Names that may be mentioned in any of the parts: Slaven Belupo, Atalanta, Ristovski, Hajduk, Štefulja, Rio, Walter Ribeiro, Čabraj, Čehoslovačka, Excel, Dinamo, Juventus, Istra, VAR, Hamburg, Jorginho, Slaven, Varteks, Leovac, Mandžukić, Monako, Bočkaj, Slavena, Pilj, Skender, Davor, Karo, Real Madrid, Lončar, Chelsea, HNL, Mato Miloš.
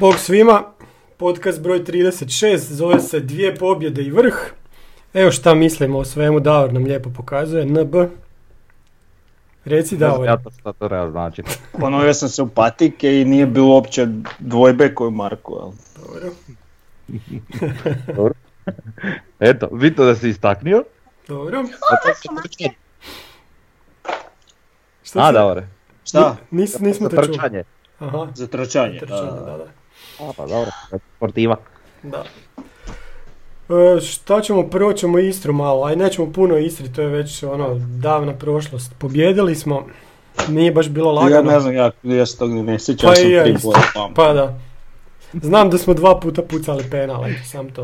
Bog svima, podcast broj 36, zove se Dvije pobjede i vrh. Evo šta mislimo o svemu, Davor nam lijepo pokazuje, NB. Reci Davor. Ja to šta to treba značiti. Ponovio sam se u patike i nije bilo uopće dvojbe koju Marku, ali... Dobro. Dobro. Eto, vidite da si istaknio. Dobro. A, Davore. Šta? Nismo te čuli. Aha, za trčanje, da. A pa dobro, sportiva. Da. Šta ćemo, prvo ćemo Istru malo, aj nećemo puno Istri, to je već ono davna prošlost. Pobjedili smo, nije baš bilo lagano. Ja ne znam, ja se tog ne sjećam, sam 3 boda pamam. Pa da. Znam da smo 2 puta pucali penal, sam to.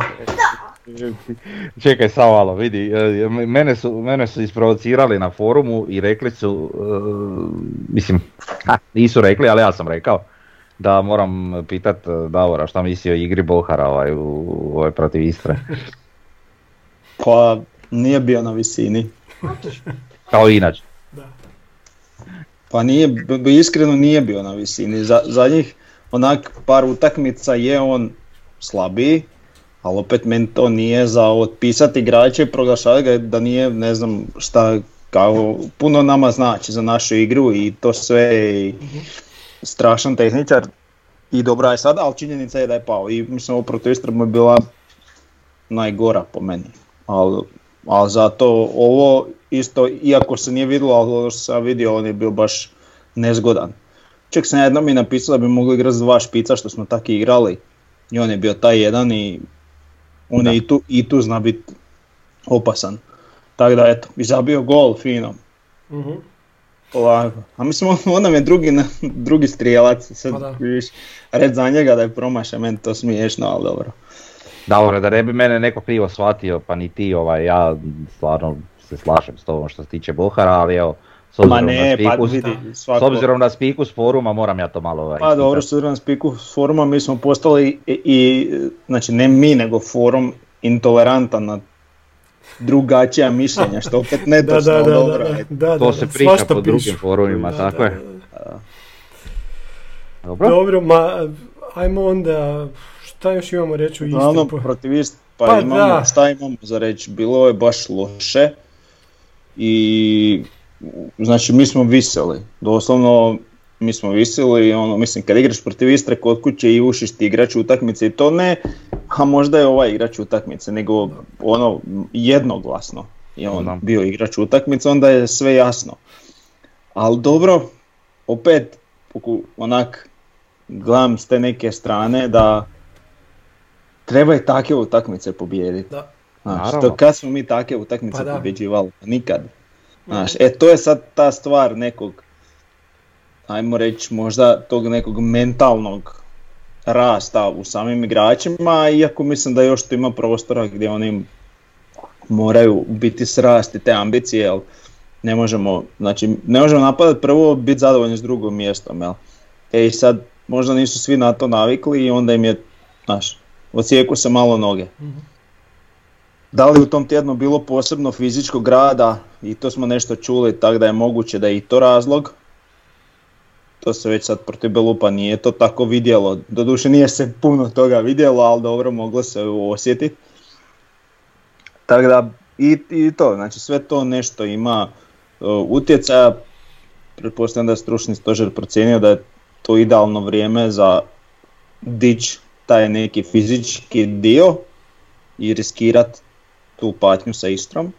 Čekaj samo malo, vidi, mene su isprovocirali na forumu i rekli su, nisu rekli, ali ja sam rekao da moram pitat Davora šta misli o igri Bohara protiv Istre. Pa nije bio na visini. Kao inače. Pa iskreno nije bio na visini, zadnjih onak par utakmica je on slabiji. Ali opet meni to nije za otpisati igrače i proglašati ga da nije, ne znam šta, kao puno nama znači za našu igru i to sve, i strašan tehničar i dobra je sada, ali činjenica je da je pao i mislim ovo protiv Istre je bila najgora po meni. Ali zato ovo isto, iako se nije vidjelo, ali ovo sam vidio, on je bio baš nezgodan. Čak sam jednom i napisao da bi mogli igrati 2 špica što smo tako igrali i on je bio taj jedan i... On je i tu zna biti opasan. Tako da eto, i zabio gol fino. Uh-huh. A mislim on nam je drugi strijelac, sad vidiš red za njega da je promašen, meni to smiješno, ali dobro. Dobro, da ne bi mene neko krivo shvatio, pa ni ti, ja stvarno se slažem s tobom što se tiče Bohara, ali evo, s obzirom na spiku s foruma moram ja to malo... Pa dobro, s obzirom na spiku s foruma mi smo postali i znači ne mi nego forum intolerantan na drugačija mišljenja, što opet netočno dobro. To se priča po drugim forumima, tako je. Dobro, ma ajmo onda, šta još imamo reći u Istri? Glavno protivist, pa imamo, šta imamo za reći, bilo je baš loše i... Znači mi smo viseli, doslovno mi smo viseli, ono, mislim kad igraš protiv Istre kod kuće Ivušić ti igrač utakmice i to ne, a možda je ovaj igrač utakmice, nego ono jednoglasno je on bio igrač utakmice, onda je sve jasno. Ali dobro, opet onak gledam s te neke strane da treba i takve utakmice pobijediti. Znači, kad smo mi takve utakmice pobjeđivali? Nikad. Znaš, to je sad ta stvar nekog, ajmo reći možda tog nekog mentalnog rasta u samim igračima, iako mislim da još tu ima prostora gdje oni moraju biti srasti te ambicije, jel ne možemo napadati prvo, biti zadovoljni s drugom mjestom, jel. I sad možda nisu svi na to navikli i onda im je, znaš, ocijeku se malo noge. Da li u tom tjednu bilo posebno fizičkog rada i to smo nešto čuli, tako da je moguće da je i to razlog. To se već sad protiv Belupa nije to tako vidjelo, doduše nije se puno toga vidjelo, ali dobro moglo se osjetiti. Tako da i to, znači sve to nešto ima utjecaja, pretpostavljam da je stručni stožer procijenio da je to idealno vrijeme za dić taj neki fizički dio i riskirati tu patnju sa Istrom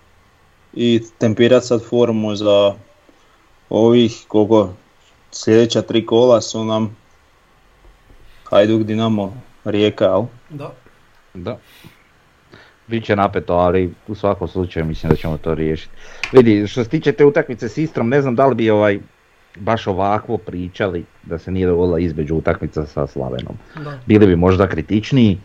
i tempirati sad formu za ovih koliko sljedeća 3 kola su nam Hajduk, Dinamo, Rijeka, ali? Da. Biće napeto, ali u svakom slučaju mislim da ćemo to riješiti. Vidi, što se tiče te utakmice s Istrom, ne znam da li bi baš ovako pričali da se nije dogodila između utakmica sa Slavenom. Da. Bili bi možda kritičniji.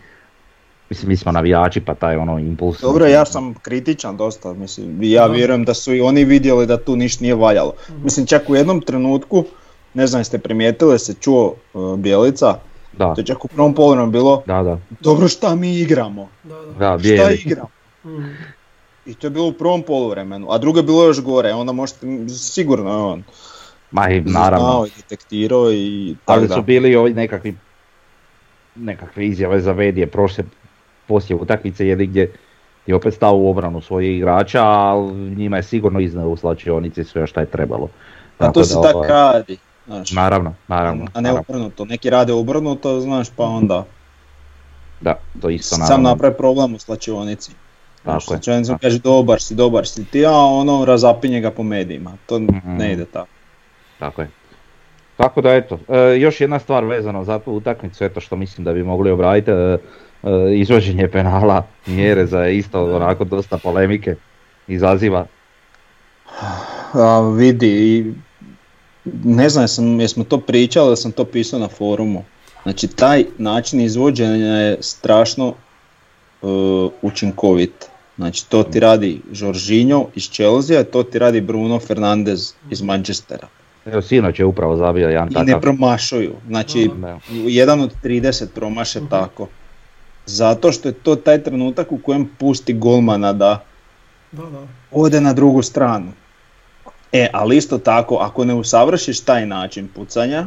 Mislim, mi smo navijači, pa taj ono impuls... Dobro, ja sam kritičan dosta, mislim, ja vjerujem da su i oni vidjeli da tu ništa nije valjalo. Mislim, čak u jednom trenutku, ne znam jeste primijetili, se čuo Bijelica, da. To je čak u prvom poluvremenu bilo, da. Dobro šta mi igramo, šta igramo. I to je bilo u prvom poluvremenu, a drugo je bilo još gore, onda možete, sigurno je on znao i detektirao i tako da. Ali su bili ovi nekakve izjave za medije poslije utakmice je gdje je opet stao u obranu svojih igrača, ali njima je sigurno iznao u slačionici sve što je trebalo. A to se tako radi. Znaš. Naravno. A ne obrnuto, neki rade obrnuto, znaš, pa onda... Da, to isto naravno. Sam napravi problem u slačionici. Slačionica kaže dobar si ti, a ono razapinje ga po medijima, to ne ide tako. Tako je. Tako da eto, još jedna stvar vezano za tu utakmicu, eto što mislim da bi mogli obraditi, izvođenje penala Mjereza je isto onako dosta polemike izaziva. A vidi, ne znam jesmo to pričali ili sam to pisao na forumu. Znači taj način izvođenja je strašno učinkovit. Znači to ti radi Jorginho iz Chelsea, to ti radi Bruno Fernandes iz Manchestera. Evo, sinoć je upravo zabio Jan takav. I ne promašuju, znači jedan od 30 promaše tako. Zato što je to taj trenutak u kojem pusti golmana da ode na drugu stranu. Ali isto tako, ako ne usavršiš taj način pucanja,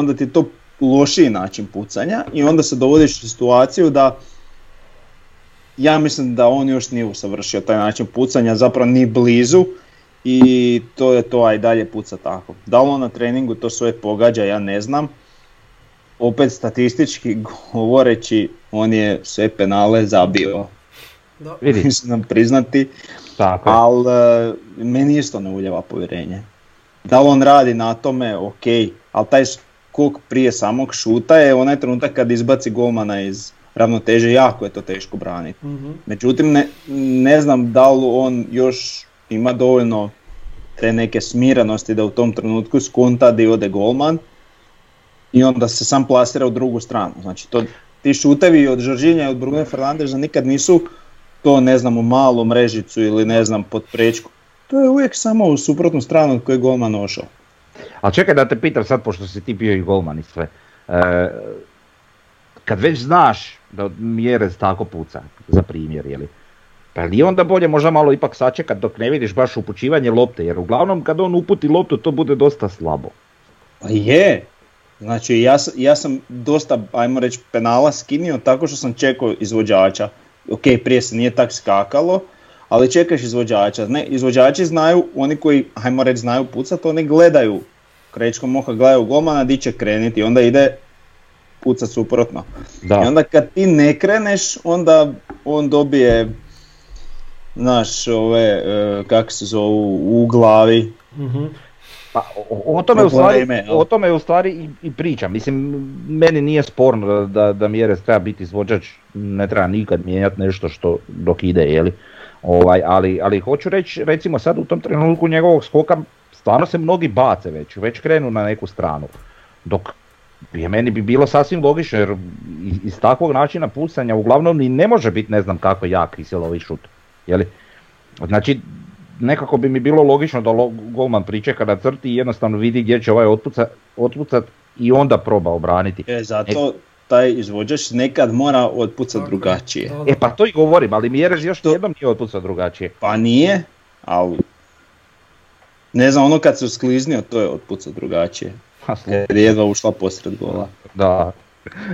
onda ti to lošiji način pucanja i onda se dovodiš u situaciju da ja mislim da on još nije usavršio taj način pucanja, zapravo ni blizu. I to je to, a i dalje puca tako. Da li on na treningu to sve pogađa, ja ne znam. Opet statistički govoreći, on je sve penale zabio. Mislim nam priznati, tako. Ali meni isto ne uljeva povjerenje. Da li on radi na tome, ok, ali taj skok prije samog šuta je onaj trenutak kad izbaci golmana iz ravnoteže, jako je to teško braniti. Mm-hmm. Međutim, ne znam da li on još... ima dovoljno te neke smirenosti da u tom trenutku skonta da ode golman i onda se sam plasira u drugu stranu. Znači to, ti šutevi od Jorginha i od Bruno Fernandesa nikad nisu to ne znam u malu mrežicu ili ne znam pod prečku. To je uvijek samo u suprotnu stranu od koje je golman ošao. A čekaj da te pitam sad, pošto si ti bio i golman i sve. Kad već znaš da Mjerez tako puca, za primjer, jeli? Pa li onda bolje možda malo ipak sačekat dok ne vidiš baš upućivanje lopte, jer uglavnom kad on uputi loptu to bude dosta slabo. Pa je, znači ja sam dosta, ajmo reći, penala skinio tako što sam čekao izvođača. Ok, prije se nije tak skakalo, ali čekaš izvođača. Ne, izvođači znaju, oni koji, ajmo reći, znaju pucat, oni gledaju, krečkom oka gledaju golmana, di će krenuti, onda ide pucat suprotno. Da. I onda kad ti ne kreneš, onda on dobije... Znaš, ove, kako se zovu, u glavi. Mm-hmm. Pa, o tome u stvari i pričam. Mislim, meni nije sporno da Mjerez treba biti izvođač, ne treba nikad mijenjati nešto što dok ide, jeli. Ali hoću reći, recimo sad u tom trenutku njegovog skoka, stvarno se mnogi bace već krenu na neku stranu. Dok meni bi bilo sasvim logično, jer iz takvog načina pucanja uglavnom ni ne može biti ne znam kako jak i silovi šut. Jeli? Znači, nekako bi mi bilo logično da golman pričeka na crti i jednostavno vidi gdje će ovaj otpucat i onda proba obraniti. Zato taj izvođač nekad mora otpucat drugačije. Da. Pa to i govorim, ali Mjerez još jednom nije otpucat drugačije. Pa nije, ali ne znam, ono kad se uskliznio to je otpucat drugačije. Jer je jedva ušla posred gola. Da.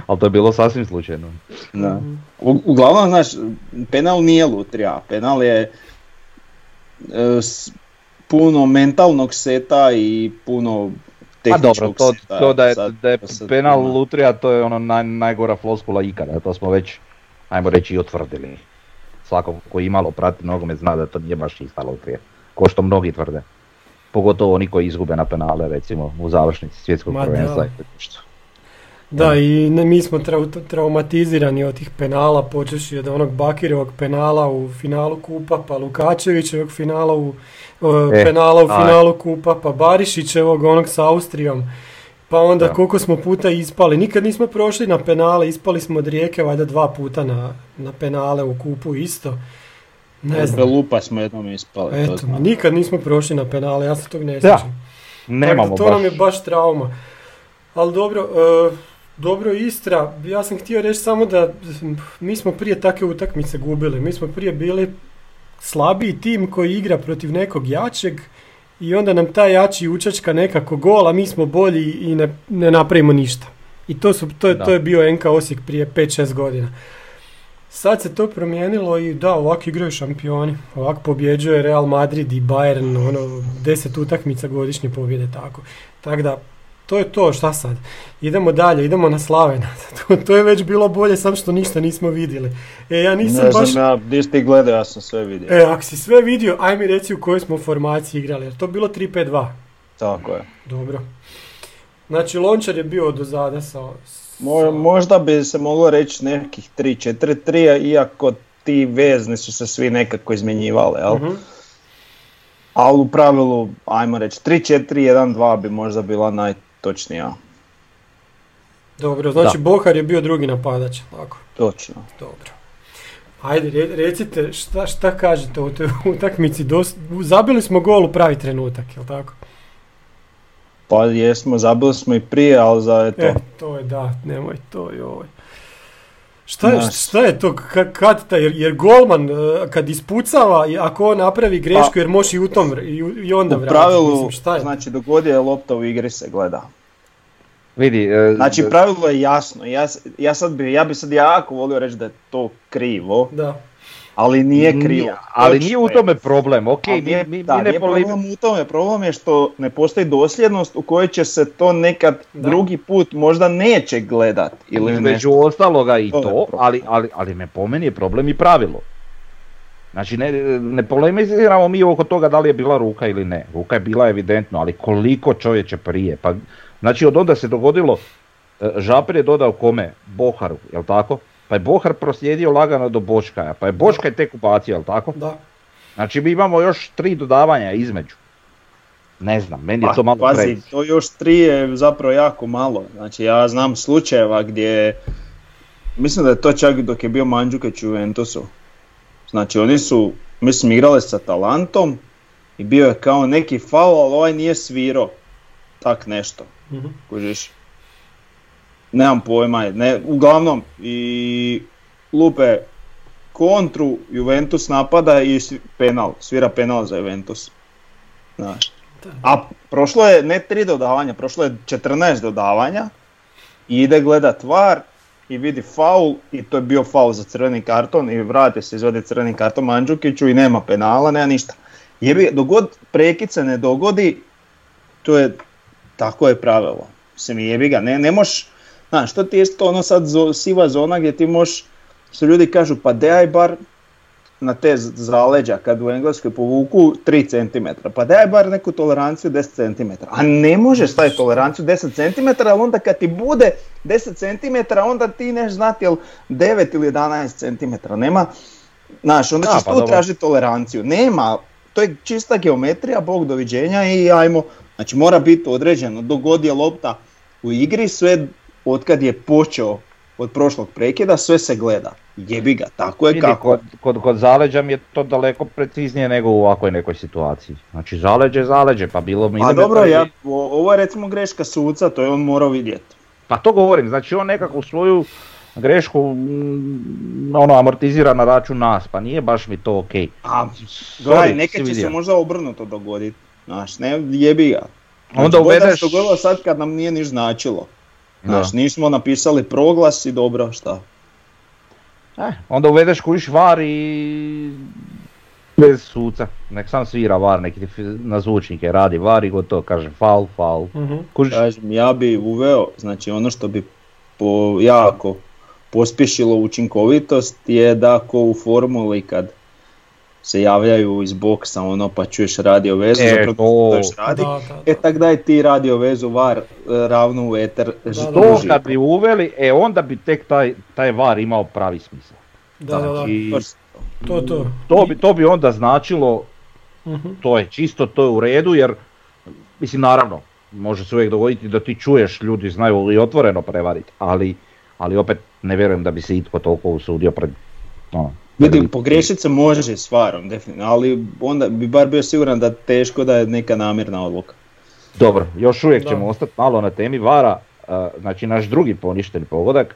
Ali to je bilo sasvim slučajno. Da. Uglavnom, znaš, penal nije lutrija, penal je puno mentalnog seta i puno tehničkog seta. Pa dobro, to da je penal lutrija, to je ono najgora floskula ikada, to smo već, ajmo reći, i otvrdili. Svako koji imalo prati nogomet zna da to nije baš čista lutrija, ko što mnogi tvrde. Pogotovo oni koji izgube na penale, recimo, u završnici svjetskog prvenstva. Da, i mi smo traumatizirani od tih penala, počevši od onog Bakirevog penala u finalu kupa, pa Lukačevićevog finala penala u finalu kupa, pa Barišićevog onog s Austrijom. Pa onda koliko smo puta ispali, nikad nismo prošli na penale, ispali smo od Rijeke valjda 2 puta na penale u kupu isto. Ne znam. Lupa smo jednom ispali. Eto, nikad nismo prošli na penale, ja se tog ne sjećam. Nemamo to baš. Nam je baš trauma. Ali dobro Istra, ja sam htio reći samo da mi smo prije takve utakmice gubili. Mi smo prije bili slabiji tim koji igra protiv nekog jačeg i onda nam taj jači učačka nekako gol, a mi smo bolji i ne napravimo ništa. I to je bio NK Osijek prije 5-6 godina. Sad se to promijenilo i da, ovako igraju šampioni, ovako pobjeđuje Real Madrid i Bayern, 10 utakmica godišnje pobjede, tako. Tako da, to je to, šta sad? Idemo dalje, idemo na Slavena. To je već bilo bolje, samo što ništa nismo vidjeli. Ja nisam ne znam, baš... ja, gdje ti gledao, ja sam sve vidio. Ako si sve vidio, aj mi reci u kojoj smo formaciji igrali, jer to bilo 3-5-2. Tako je. Dobro. Znači, Lončar je bio dozada sa... Možda bi se moglo reći nekih 3-4-3, iako ti vezni su se svi nekako izmjenjivali, jel? Mm-hmm. Ali u pravilu, ajmo reći, 3-4-1-2 bi možda bila najtočnija. Dobro, znači da. Bohar je bio drugi napadač, tako? Točno. Dobro. Ajde, recite šta kažete o toj utakmici. Zabili smo gol u pravi trenutak, jel tako? Pa jesmo, zabili smo i prije, ali za eto... to je da, nemoj to i ovo. Šta je to, kad taj, jer golman kad ispucava, ako on napravi grešku, jer može i onda vrati. U pravilu, mislim, šta je? Znači dogodio je lopta u igri se gleda. Vidi, znači pravilo je jasno, ja bi sad jako volio reći da je to krivo, da. Ali nije krivo. Ali nije u tome problem, okej. Problem je što ne postoji dosljednost u kojoj će se to nekad drugi put možda neće gledat. Između ostaloga i to, ali ne pomeni je problem i pravilo. Znači ne polemiziramo mi oko toga da li je bila ruka ili ne. Ruka je bila evidentno, ali koliko čovječe prije. Pa, znači od onda se dogodilo, Žaper je dodao kome? Boharu, jel tako? Pa je Bohar proslijedio lagano do Bočkaja, pa je Bočkaj tek ubacio, jel tako? Da. Znači mi imamo još 3 dodavanja između. Ne znam, meni je to malo previše. Pazi, to još 3 je zapravo jako malo. Znači ja znam slučajeva gdje, mislim da je to čak dok je bio Mandžukić u Juventusu. Znači oni su, mislim, igrali sa Atalantom i bio je kao neki faul, ali ovaj nije svirao. Tak nešto, kužiš. Nemam pojma, uglavnom i lupe kontru, Juventus napada i svira penal za Juventus. Znaš. A prošlo je ne 3 dodavanja, prošlo je 14 dodavanja i ide gledat VAR i vidi faul i to je bio faul za crveni karton i vrati se izvadi crveni karton Mandžukiću i nema penala, nema ništa. Jer dogod prekid se ne dogodi, to je tako je pravilo. Se mi jebi ga, ne moš, znaš, to ti je to ono sad siva zona gdje ti moš, što ljudi kažu, pa daj bar na te zaleđa kad u Engleskoj povuku 3 cm, pa daj bar neku toleranciju 10 cm, a ne možeš staviti toleranciju 10 cm, ali onda kad ti bude 10 cm, onda ti neš znati jel 9 ili 11 cm, nema, znaš, onda ćeš tu tražiti toleranciju, nema, to je čista geometrija, bog doviđenja i ajmo, znači mora biti određeno, dogod je lopta u igri, sve otkad je počeo od prošlog prekida, sve se gleda. Jebi ga, tako je kako. Kod zaleđa mi je to daleko preciznije nego u ovakvoj nekoj situaciji. Znači zaleđe, pa bilo mi... A dobro, ovo je recimo greška suca, to je on morao vidjeti. Pa to govorim, znači on nekako svoju grešku amortizira na račun nas, pa nije baš mi to okej. Gledaj, nekad će se možda obrnuto dogoditi, znaš, ne jebi ga. Znači, onda uvedeš... dogodilo sad kad nam nije niš značilo. Znaš, nismo napisali proglas i dobro, šta? Onda uvedeš kužiš VAR i bez suca. Nek sam svira VAR, neki na zvučnike radi VAR i gotovo, kaže faul. Mm-hmm. Kužiš? Kažem, ja bi uveo, znači ono što bi jako pospješilo učinkovitost je da ko u formuli kad se javljaju iz boksa, ono, pa čuješ radio vezu, zapravo da radi, da. E tak daj ti radio vezu VAR ravno u eter žuži. To kad bi uveli, onda bi tek taj VAR imao pravi smisao. Da. To bi onda značilo, to je čisto, to je u redu, jer, mislim, naravno, može se uvijek dogoditi da ti čuješ, ljudi znaju i otvoreno prevariti, ali opet ne vjerujem da bi se itko toliko usudio pred... Vidim, pogrešit se može s varom, definitivno, ali onda bi bar bio siguran da teško da je neka namjerna odluka. Dobro, još uvijek ćemo ostati malo na temi vara, znači naš drugi poništen pogodak,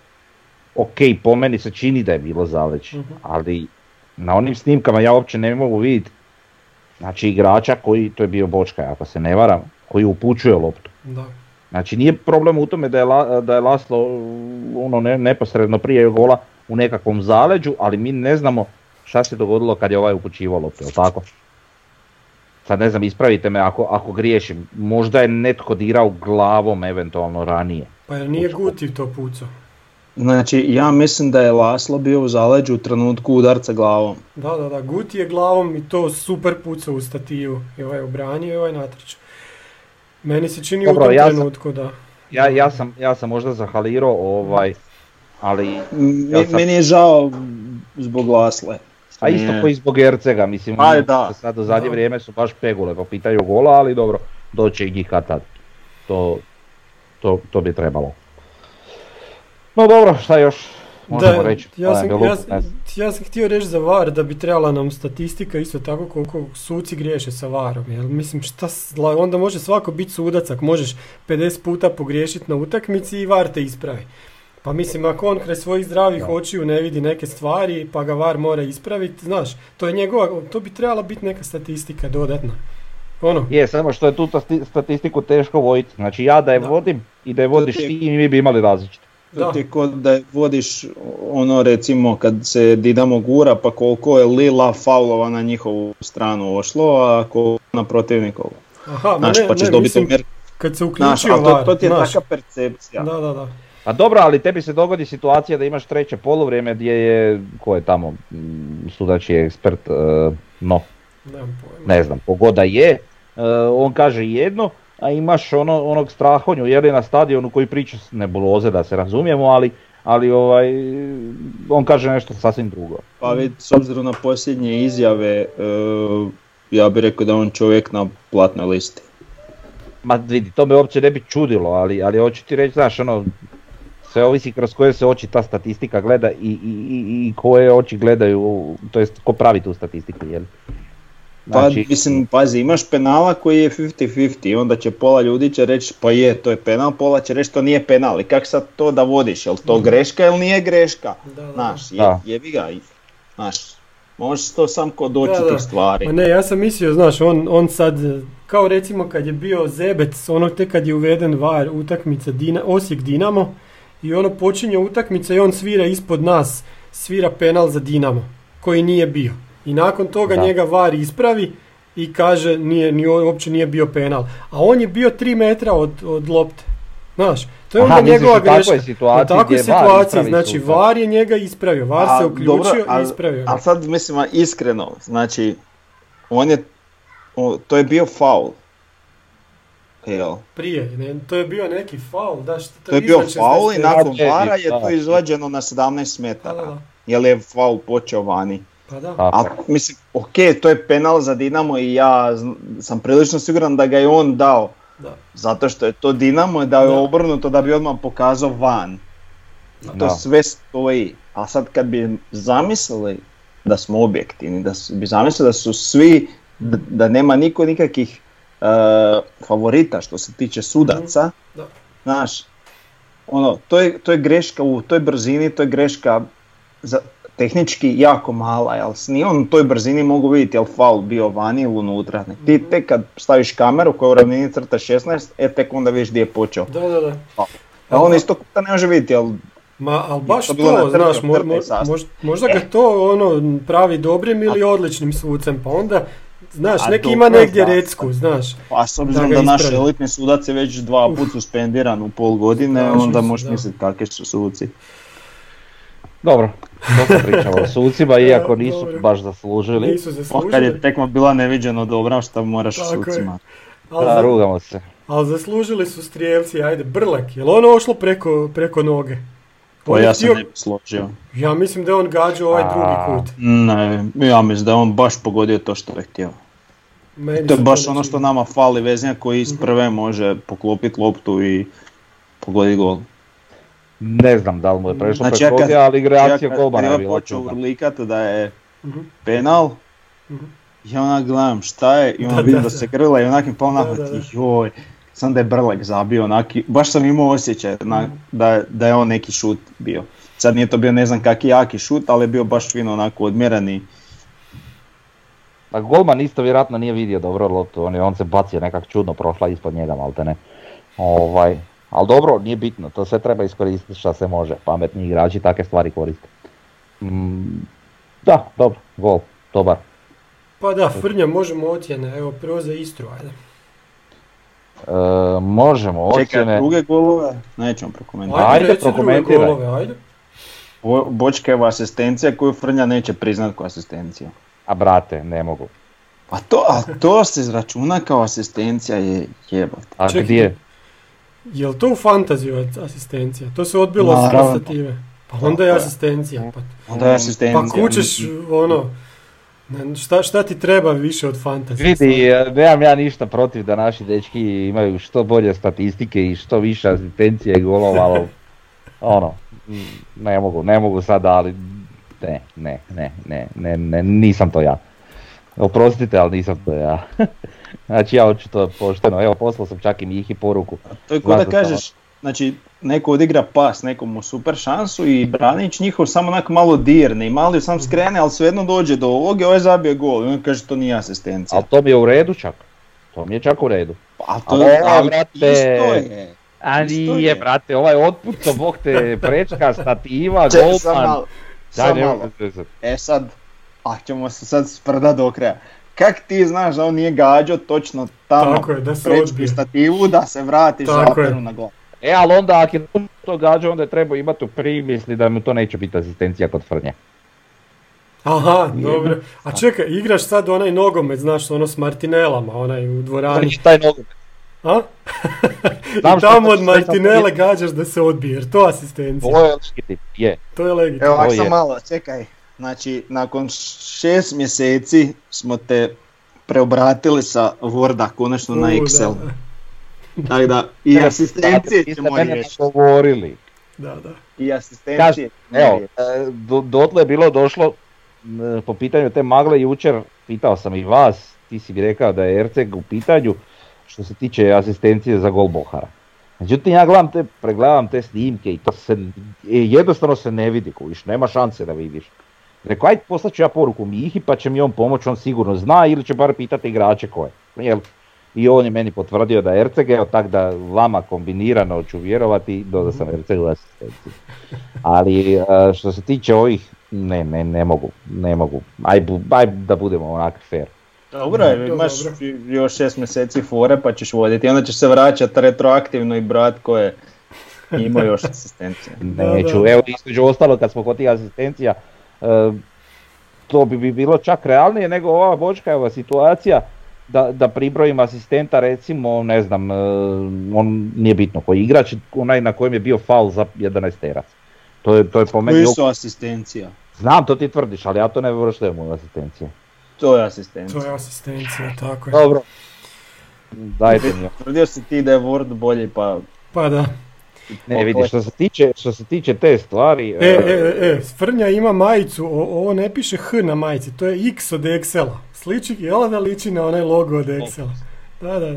ok, po meni se čini da je bilo zaveć, ali na onim snimkama ja uopće ne mogu vidjeti, znači igrača koji, to je bio Bočkaj ako se ne varam, koji upućuje loptu. Da. Znači nije problem u tome da je Laslo ono, neposredno prije gola u nekakvom zaleđu, ali mi ne znamo šta se dogodilo kad je ovaj upućivao loptu, jel' tako? Sad ne znam, ispravite me ako griješim, možda je netko dirao glavom eventualno ranije. Pa jer nije Guti to pucao. Znači, ja mislim da je Laslo bio u zaleđu u trenutku udarca glavom. Da, Guti je glavom i to super pucao u stativu, i ovaj obranio i ovaj natrčao. Meni se čini dobro, u tom trenutku, da. Ja sam možda zahalirao, ali... Meni je žao zbog Lasle. A isto ko i zbog Ercega, mislim, sad u zadnje vrijeme su baš pegule, pa pitaju gola, ali dobro, doće i njih kad tad. To bi trebalo. No dobro, šta još možemo reći? Ja sam htio reći za VAR da bi trebala nam statistika isto tako koliko suci griješe sa VAR-om. Jer, mislim, onda može svako biti sudac, ako možeš 50 puta pogriješiti na utakmici i VAR te ispravi. Pa mislim, ako on kraj svojih zdravih očiju ne vidi neke stvari, pa ga VAR mora ispraviti, znaš, to je njegova, to bi trebala biti neka statistika dodatna. Ono. Je, samo što je tu statistiku teško voditi. Znači ja da je vodim i da je vodiš ti, mi bi imali različite. Da. Ti kod da vodiš ono recimo kad se Dinamo gura pa koliko je Lila faulova na njihovu stranu ošlo, a koliko na protivnikovu. Aha, znaš, pa ćeš dobiti umjer. Kad se uključio VAR. To ti je taka percepcija. Da. A dobro, ali tebi se dogodi situacija da imaš treće poluvrijeme gdje je, ko je tamo sudački ekspert, ne znam, pogoda je, on kaže jedno, a imaš onog strahonju, jer je na stadionu koji priča nebuloze da se razumijemo, ali on kaže nešto sasvim drugo. Pa vidi, s obzirom na posljednje izjave, ja bih rekao da on čovjek na platnoj listi. Ma vidi, to me uopće ne bi čudilo, ali hoću ti reći, znaš, ono, sve ovisi kroz koje se oči ta statistika gleda i koje oči gledaju, to jest ko pravi tu statistiku, jel? Znači, pa mislim, pazi, imaš penala koji je 50-50 i onda će pola ljudi će reći pa je, to je penal, pola će reći to nije penal i kak sad to da vodiš, jel to greška ili nije greška, znaš, jebi ga, znaš, možeš to sam kod doći tih stvari. Pa ne, ja sam mislio, znaš, on sad, kao recimo kad je bio Zebec, ono te kad je uveden VAR utakmica Osijek Dinamo i ono počinje utakmica i on svira ispod nas, svira penal za Dinamo koji nije bio. I nakon toga njega VAR ispravi i kaže uopće nije bio penal. A on je bio 3 metra od lopte. Znaš, to je onda njegova greška. U takvoj situaciji, znači VAR je njega ispravio, VAR se uključio i ispravio. A sad mislim iskreno, znači, to je bio faul. Prije, to je bio neki faul. To je bio faul i nakon VAR-a je to izvađeno na 17 metara. Jer je faul počeo vani. Pa da. A, mislim, ok, to je penal za Dinamo i ja sam prilično siguran da ga je on dao. Da. Zato što je to Dinamo, da je obrnuto da bi odmah pokazao van. To sve stoji. A sad kad bi zamislili da smo objektivni, da bi zamislili da su svi, da nema niko nikakvih favorita što se tiče sudaca, znaš, ono, to je greška u toj brzini, to je greška za... Tehnički jako mala, jel s nije on u toj brzini mogu vidjeti jel faul bio vani ili unutra. Ti tek kad staviš kameru koja u ravnini crta 16, tek onda vidiš gdje je počeo. Da. A on iz tog kuta ne može vidjeti, jel... Ma, ali baš to, znaš, možda ga to ono pravi dobrim ili odličnim sucem, pa onda... Znaš, neki ima negdje recku, znaš. Pa s obzirom da naš elitni sudac je već 2 puta suspendiran u pol godine, onda možeš misliti kakvi su suci. Dobro, Dosta pričamo o sucima, iako nisu dobro. Baš zaslužili. Nisu zaslužili. Kad je tekma bila neviđeno dobra, šta moraš tako sucima. Da, rugamo se. Ali zaslužili su strijelci, ajde, Brlek, je li ono ošlo preko noge? Pa ja sam ne složio. Ja mislim da je on gađao ovaj drugi kut. Ne, ja mislim da je on baš pogodio to što je htio. Meni to je baš ono što nama fali, veznja koji iz prve može poklopiti loptu i pogoditi gol. Ne znam da li mu je prešlo znači, preko ovdje, ali reakcija Kobana je bila čudna. Ja počeo urlikati da je penal, ja onak gledam šta je i on vidim da se grla i onak mi pao nahvati, joj, sam da je Brlek zabio, onaki, baš sam imao osjećaj da je on neki šut bio. Sad nije to bio ne znam kaki jaki šut, ali je bio baš fino onako odmjereni. Pa golman isto vjerojatno nije vidio dobro loptu, on se bacio nekak čudno, prošla ispod njega maltene. Ali dobro, nije bitno, to sve treba iskoristiti što se može, pametni igrači takve stvari koriste. Da, dobro, gol, dobar. Pa da, Frnja, možemo ocjene, evo prvo za Istru, ajde. Možemo ocjene... Čekaj, druge golove? Nećemo prokomentirati. Ajde, prokomentiraj. Druge golove, ajde. Bočkajeva asistencija koju Frnja neće priznat kao asistencija. A brate, ne mogu. Pa to se izračuna kao asistencija je jebati. A čekaj. Gdje? Jel to u fantaziju asistencija? To se odbilo s kastative. Pa onda je asistencija. Pa kućeš ono... Šta ti treba više od fantazije? Vidi, nemam ja ništa protiv da naši dečki imaju što bolje statistike i što više asistencije i golova. Ono, ne mogu sada, ali... Ne, nisam to ja. Oprostite, ali nisam to ja. Znači ja hoću to pošteno, evo poslao sam čak i Mihi poruku. A to je ko da kažeš, znači neko odigra pas nekomu super šansu i Branić njihov samo onako malo dirne i malo sam skrene, ali svejedno dođe do ovog i ovaj zabije gol i on kaže to nije asistencija. Ali to mi je u redu čak, Pa to je, brate, a nije brate, ovaj otput to bog te prečka, stativa, golman. Samo malo, sad, ćemo se sad sprdati do kraja. Kak ti znaš da on nije gađao točno tamo prečki stativu da se vrati Žaperu na gol? E, ali onda ako je to gađao, onda je trebao imati u primisli da mu to neće biti asistencija kod Frnje. Aha, dobro. A čekaj, igraš sad onaj nogomet, znaš, ono s Martinelama, onaj u dvorani. Znači taj nogomet. A? I tamo od Martinele gađaš da se odbije, jer to asistencija. To je legitim, je. To je legitim. Evo, ako sam malo, čekaj. Znači, nakon 6 mjeseci smo te preobratili sa Worda konačno na Excel. Tako da, i asistencije ćemo riješiti. Da. I asistencije ćemo riješiti. Evo, dotle je bilo došlo po pitanju te magle jučer, pitao sam i vas, ti si mi rekao da je Erceg u pitanju što se tiče asistencije za gol Bohara. Međutim, ja pregledam te snimke i to se jednostavno se ne vidi, kojiš, nema šanse da vidiš. Rekao, ajde poslat ću ja poruku Mihi pa će mi on pomoći, on sigurno zna ili će bar pitati igrače koje. I on je meni potvrdio da je Erceg, evo tak da vama kombinirano ću vjerovati, da sam Erceg u asistenciji. Ali što se tiče ovih, ne mogu, aj da budemo onak fair. Dobro, imaš još 6 mjeseci fore pa ćeš voditi, onda ćeš se vraćati retroaktivno i brat koje ima još asistencija. Neću, evo između ostalo kad smo kod tih asistencija, to bi bilo čak realnije nego ova Bočkajeva situacija da pribrojim asistenta recimo, ne znam, on nije bitno koji igrač, onaj na kojem je bio faul za 11 terac. To je po meni... Koji su asistencija? Znam, to ti tvrdiš, ali ja to ne vrštujem u asistencije. To je asistencija, tako je. Dobro. Dajte mi. Tvrdio si ti da je Word bolji, pa... Pa da. Ne vidi, što se tiče te stvari... Frnja ima majicu, ovo ne piše H na majici, to je X od Excela. Sliči, jel da liči na onaj logo od Excela? Da.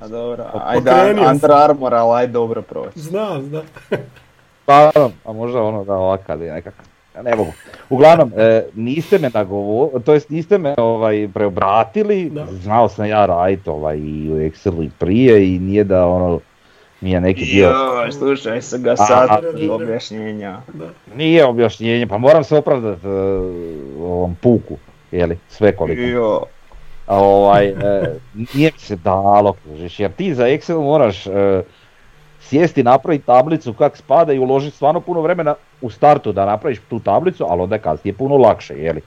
A dobro, ajde Under Armour, ali ajde dobro proći. Znam. Pa, a možda ono da ovakav je nekakav. Ne mogu. Uglavnom, niste me nagovorili, tj. Niste me preobratili, znao sam ja raditi i u Excelu i prije i nije da ono mi je neki dio... Joj, slušaj se ga sad objašnjenja. Nije objašnjenje, pa moram se opravdati ovom puku, sve koliko. Jo. Nije mi se dalo, jer ti za Excel moraš... sjesti, napraviti tablicu kak spada i uložiti stvarno puno vremena u startu da napraviš tu tablicu, ali onda kasnije puno lakše, jeli.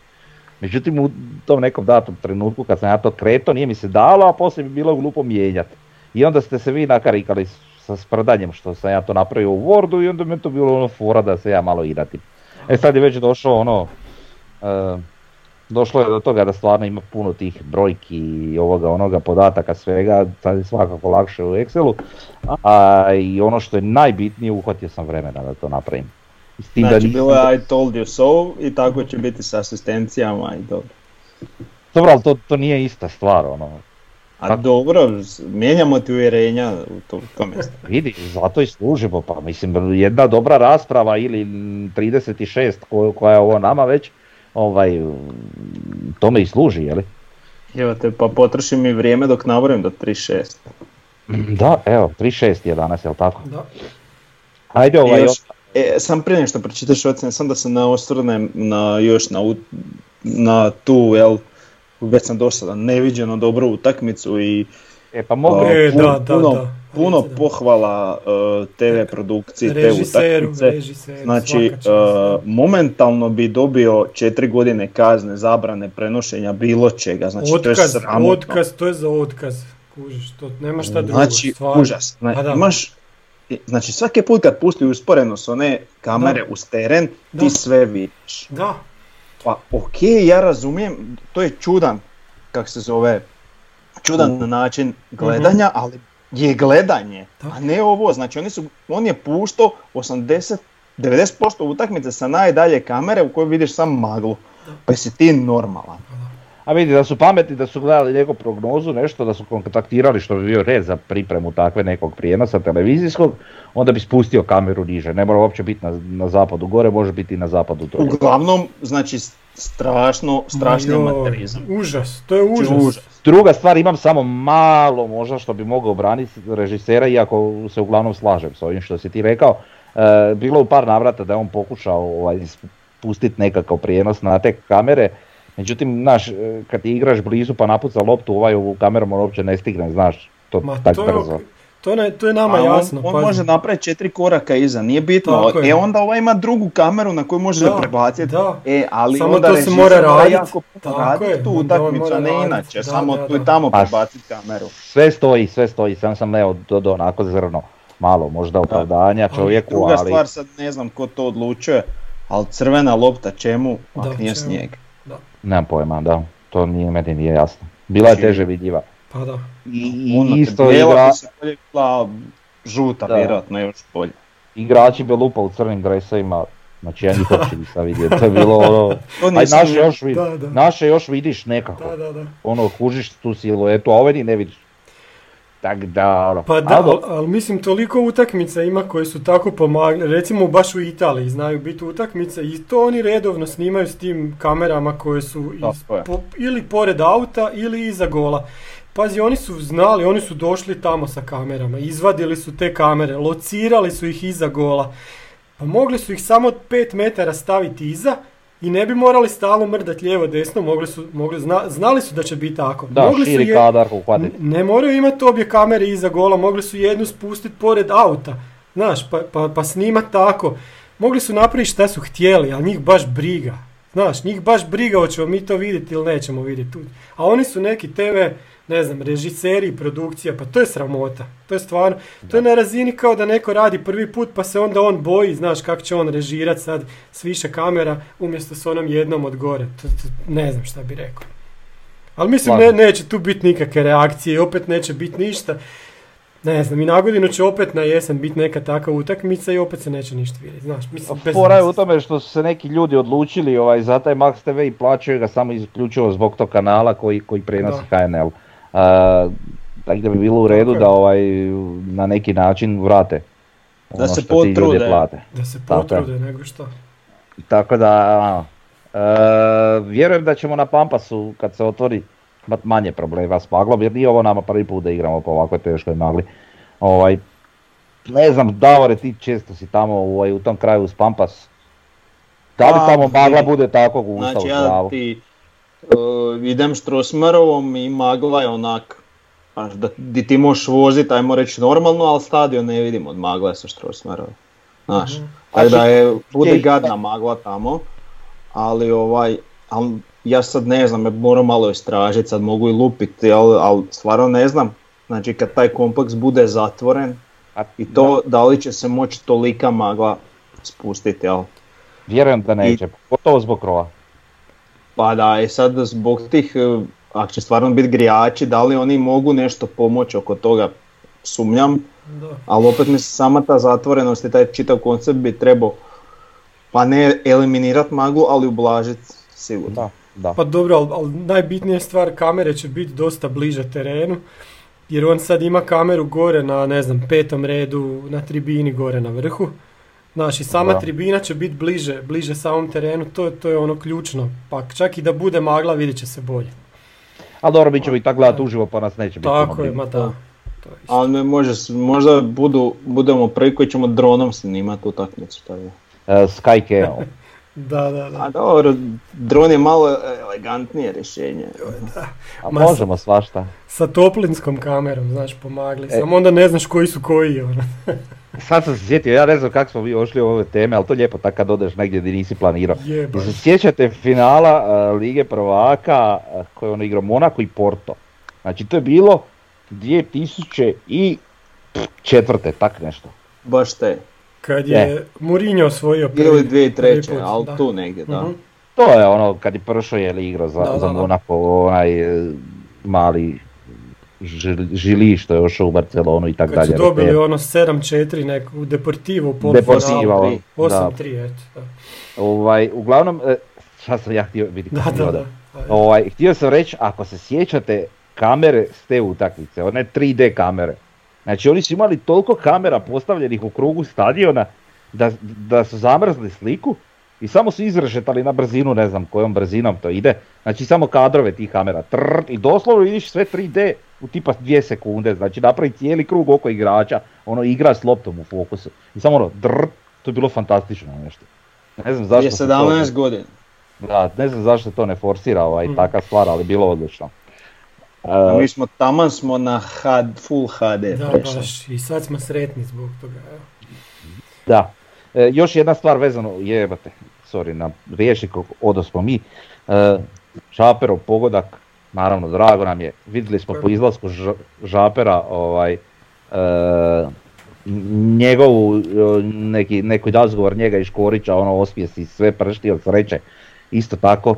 Međutim, u tom nekom datom trenutku kad sam ja to kretao, nije mi se dalo, a poslije bi bilo glupo mijenjati. I onda ste se vi nakarikali sa spradanjem što sam ja to napravio u Wordu i onda mi je to bilo ono fora da se ja malo iratim. E sad je već došlo ono... Došlo je do toga da stvarno ima puno tih brojki i ovoga onoga podataka svega, sad je svakako lakše u Excelu. I ono što je najbitnije, uhvatio sam vremena da to napravim. Znači bilo je I told you so i tako će biti sa asistencijama i dobro. Dobro, ali to nije ista stvar ono. A tako... dobro, mijenjamo ti uvjerenja u to mjesto. Vidi, zato i služimo, pa mislim jedna dobra rasprava ili 36 koja je ovo nama već. To me i služi, jeli? Evo te, pa potroši mi vrijeme dok naborim do 3.6. Da, evo, 3.6 je danas, jel tako? Da. Ajde još, sam prije nešto pročitaš ocjene, sam da se ne osvrnem na tu, jel, već sam došla neviđeno dobru utakmicu i pa mogu puno pohvala TV produkciji, režiseru, znači momentalno bi dobio 4 godine kazne zabrane prenošenja bilo čega, znači otkaz, to je sramotno. Otkaz, to je za otkaz, kužiš, to nema šta drugo, znači, stvarno. Užas, imaš, znači svaki put kad pusti usporeno s one kamere uz teren, ti sve vidiš. Da. Pa okej, ja razumijem, to je čudan, kak se zove, čudan način gledanja, ali je gledanje, a ne ovo, znači on je puštao 80-90% utakmice sa najdalje kamere u kojoj vidiš sam maglu, pa si ti normalan. A vidi da su pametni, da su gledali neku prognozu, nešto, da su kontaktirali što bi bio red za pripremu takve nekog prijenosa televizijskog, onda bi spustio kameru niže, ne mora uopće biti na zapadu gore, može biti i na zapadu dolje. Uglavnom, znači strašni amaterizam. Užas, to je užas. Druga stvar, imam samo malo možda što bi mogao braniti režisera, iako se uglavnom slažem s ovim što si ti rekao. Bilo u par navrata da je on pokušao spustiti nekakav prijenos na te kamere, međutim, znaš, kad ti igraš blizu pa napuca loptu ovu kamerom, on uopće ne stigne, znaš, to tak brzo. To je nama jasno. On može napraviti 4 koraka iza, nije bitno. E onda ima drugu kameru na koju može da prebaciti. Ali samo onda režim radi tu utakmicu, a ne inače. Samo tu i tamo prebaciti kameru. Sve stoji, sam leo do onako zrno. Malo možda opravdanja čovjeku, ali... Druga stvar, sad ne znam ko to odlučuje, ali crvena lopta čemu, ako nije snijeg. Nemam pojma, da. To meni nije jasno. Bila je teže vidljiva. Pa da. I isto igra... žuta, vjerojatno još bolje. Igrači bi lupa u crnim dresovima, znači ja njih uopće nisam vidio, to je bilo ono... Naše još vidiš nekako, ono kužiš tu siluetu, a ove ni ne vidiš. Tak da, ono. Pa da, ali mislim toliko utakmica ima koje su tako pomagli, recimo baš u Italiji znaju biti utakmice i to oni redovno snimaju s tim kamerama koje su ili pored auta ili iza gola. Pazi, oni su znali, oni su došli tamo sa kamerama, izvadili su te kamere, locirali su ih iza gola. Pa mogli su ih samo od 5 metara staviti iza i ne bi morali stalno mrdati lijevo desno, znali su da će biti tako. Da, mogli širi kadar uhvatiti. Ne moraju imati obje kamere iza gola, mogli su jednu spustiti pored auta, znaš, pa snimati tako. Mogli su napraviti šta su htjeli, ali njih baš briga. Znaš, njih baš briga hoćemo mi to vidjeti ili nećemo vidjeti. A oni su neki TV... ne znam, režiseri i produkcija, pa to je sramota, to je stvarno, to je na razini kao da neko radi prvi put pa se onda on boji, znaš, kako će on režirati sad s više kamera umjesto s onom jednom od gore, ne znam šta bi rekao. Ali mislim, neće tu biti nikakve reakcije, opet neće biti ništa, ne znam, i na godinu će opet na jesen biti neka takva utakmica i opet se neće ništa vidjeti, znaš, mislim, bez fora je u tome što su se neki ljudi odlučili za taj Max TV i plaćaju ga samo isključivo zbog tog kanala koji prenosi HNL. Tako da bi bilo u redu da na neki način vrate ono što ti ljudi plate. Da se potrude, nego što. Tako da, vjerujem da ćemo na Pampasu kad se otvori imati manje problema s maglom, jer nije ovo nama prvi put da igramo po ovakvoj teškoj magli. Ne znam, Davore, ti često si tamo u tom kraju uz Pampas. Da li tamo magla bude tako gusta u travu? Idem Štrosmarovom i magla je onak Znaš, di ti možeš voziti, ajmo reći normalno, ali stadion ne vidim, od magle sa Strossmayerove. Znaš, tako da je, bude gadna magla tamo, ali ja sad ne znam, moram malo istražiti, sad mogu i lupiti, ali stvarno ne znam. Znači kad taj kompleks bude zatvoren i to da li će se moći tolika magla spustiti, jel? Vjerujem da neće, pogotovo zbog krova. Pa da, i sad zbog tih, ako će stvarno biti grijači, da li oni mogu nešto pomoći oko toga, sumnjam. Da. Ali opet mi sama ta zatvorenost i taj čitav koncept bi trebao, pa ne eliminirati maglu, ali ublažiti sigurno. Da, da. Pa dobro, ali najbitnija stvar, kamere će biti dosta bliže terenu. Jer on sad ima kameru gore na, ne znam, 5. redu, na tribini gore na vrhu. Znači, sama tribina će biti bliže samom terenu, to je ono ključno. Pa čak i da bude magla, vidit će se bolje. Ali dobro, mi ćemo i tako gledati uživo, pa nas neće biti. Tako je, ma da. Ali možda budemo prvi koji ćemo dronom snimati utakmicu. Skycam. Da. A dobro, dron je malo elegantnije rješenje. Da. A možemo svašta. Sa toplinskom kamerom, znaš, pomagli. Samo onda ne znaš koji su koji. Sad sam se sjetio, ja ne znam kako smo vi ošli u ove teme, ali to je lijepo tako kad odeš negdje gdje nisi planirao. Se sjećate finala Lige prvaka koji je ono igrao Monako i Porto. Znači to je bilo 2004. tak nešto. Baš te. Kad je Mourinho osvojio prvi. Ili 2003. ali tu negdje, da. Uh-huh. To je ono kad je pršao je igrao za Monako, onaj mali Žili što je ošao u Barcelonu i tako dalje. Kad su dobili ono 7-4 u Deportivu, Deportivo, 8-3, eto. Uglavnom, sad sam ja htio vidjeti kako htio sam reći, ako se sjećate kamere s te utakmice, one 3D kamere. Znači oni su imali toliko kamera postavljenih u krugu stadiona da su zamrzli sliku i samo su izrešetali na brzinu, ne znam kojom brzinom to ide. Znači samo kadrove tih kamera. I doslovno vidiš sve 3D u tipa 2 sekunde. Znači napravi cijeli krug oko igrača, ono igra s loptom u fokusu. I samo ono to je bilo fantastično nešto. Ne znam zašto. Je 17 godina. Da, ne znam zašto to ne forsira taka stvar, ali bilo odlično. Mi smo tamo na full HD. Da, baš, i sad smo sretni zbog toga. Da. Još jedna stvar vezano, na riječniku odosmo mi. Žaperov pogodak, naravno drago nam je, vidjeli smo po izlasku Žapera njegovu neki razgovor njega i Škorića, ono osvijesti sve pršti od sreće. Isto tako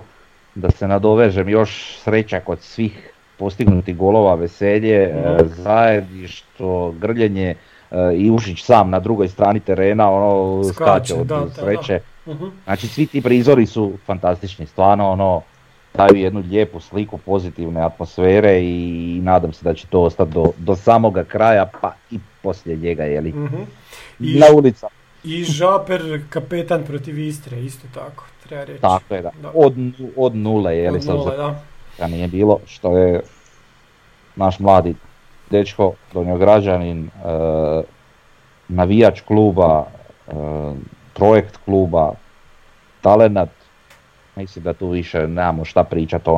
da se nadovežem, još sreća kod svih postignutih golova, veselje, zajedništvo, grljenje, Ivušić sam na drugoj strani terena, ono skače od sreće. Uh-huh. Znači svi ti prizori su fantastični, stvarno daju jednu lijepu sliku pozitivne atmosfere i nadam se da će to ostati do samoga kraja, pa i poslije njega, uh-huh. Na ulica. I Žaper kapetan protiv Istre, isto tako, treba reći. Tako je, da. Od nule, od nule, da. Da nije bilo, što je naš mladi dečko, donjograđanin, navijač kluba, projekt kluba, talenat, mislim da tu više nemamo šta pričati,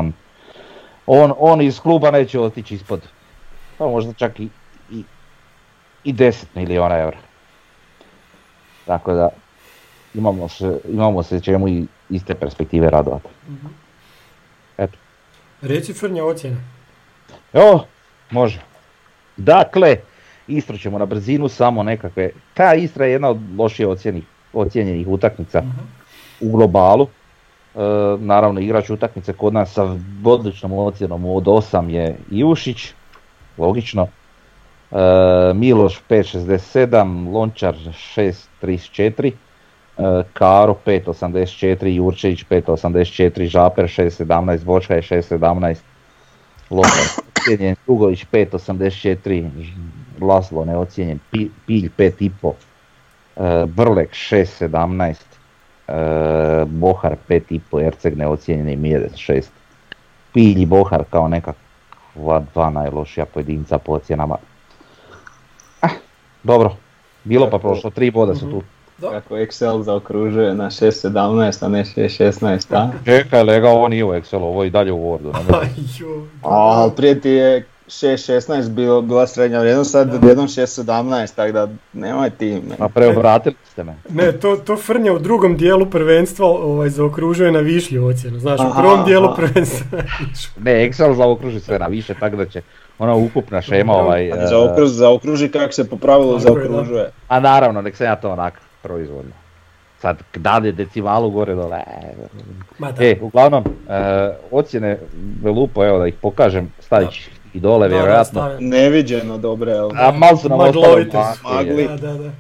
on iz kluba neće otići ispod, pa možda čak i 10 milijuna eura. Tako da imamo se čemu i iste perspektive radovati. Eto. Reći Frnja ocjena. Evo, može. Dakle, Istru ćemo na brzinu samo nekakve. Ta Istra je jedna od lošije ocijenjenih utakmica u globalu. Naravno, igrač utakmice kod nas sa odličnom ocjenom od 8 je Ivušić, logično. Miloš 5.67, Lončar 6.34. Karo 5.84, Jurčević 5.84, Žaper 6.17, Bočkaj 6.17, Lokal Dugović 5.84, Laslo neocijenjen, Pilj 5.5, Brlek 6.17, Bohar 5.5, Erceg neocijenjen i Mjedec 6. Pilj i Bohar kao nekakva dva najlošija pojedinca po ocjenama. Dobro, bilo pa prošlo, 3 boda su tu. Da. Kako Excel zaokružuje na 6.17, a ne 6.16, a? Čekaj, lega, ovo nije u Excelu, ovo je i dalje u Wordu. Prije ti je 6-16 bila srednja vrijednost, sad jednom 6-17, tako da nemoj ti me. Pa preobratili ste me. Ne, to Frnja u drugom dijelu prvenstva zaokružuje na višlju ocjenu, znaš, u prvom dijelu prvenstva ne, Excel zaokruži sve na više, tako da će ona ukupna šema zaokruži kako se po pravilu zaokružuje. A naravno, nek se ja to onako proizvodno. Sad, dade decimalu gore dole. Uglavnom, ocjene Velupo, evo da ih pokažem, stavit ću i dole vjerojatno. Da, neviđeno dobre, evo. A malo su nam ostali magli. Da.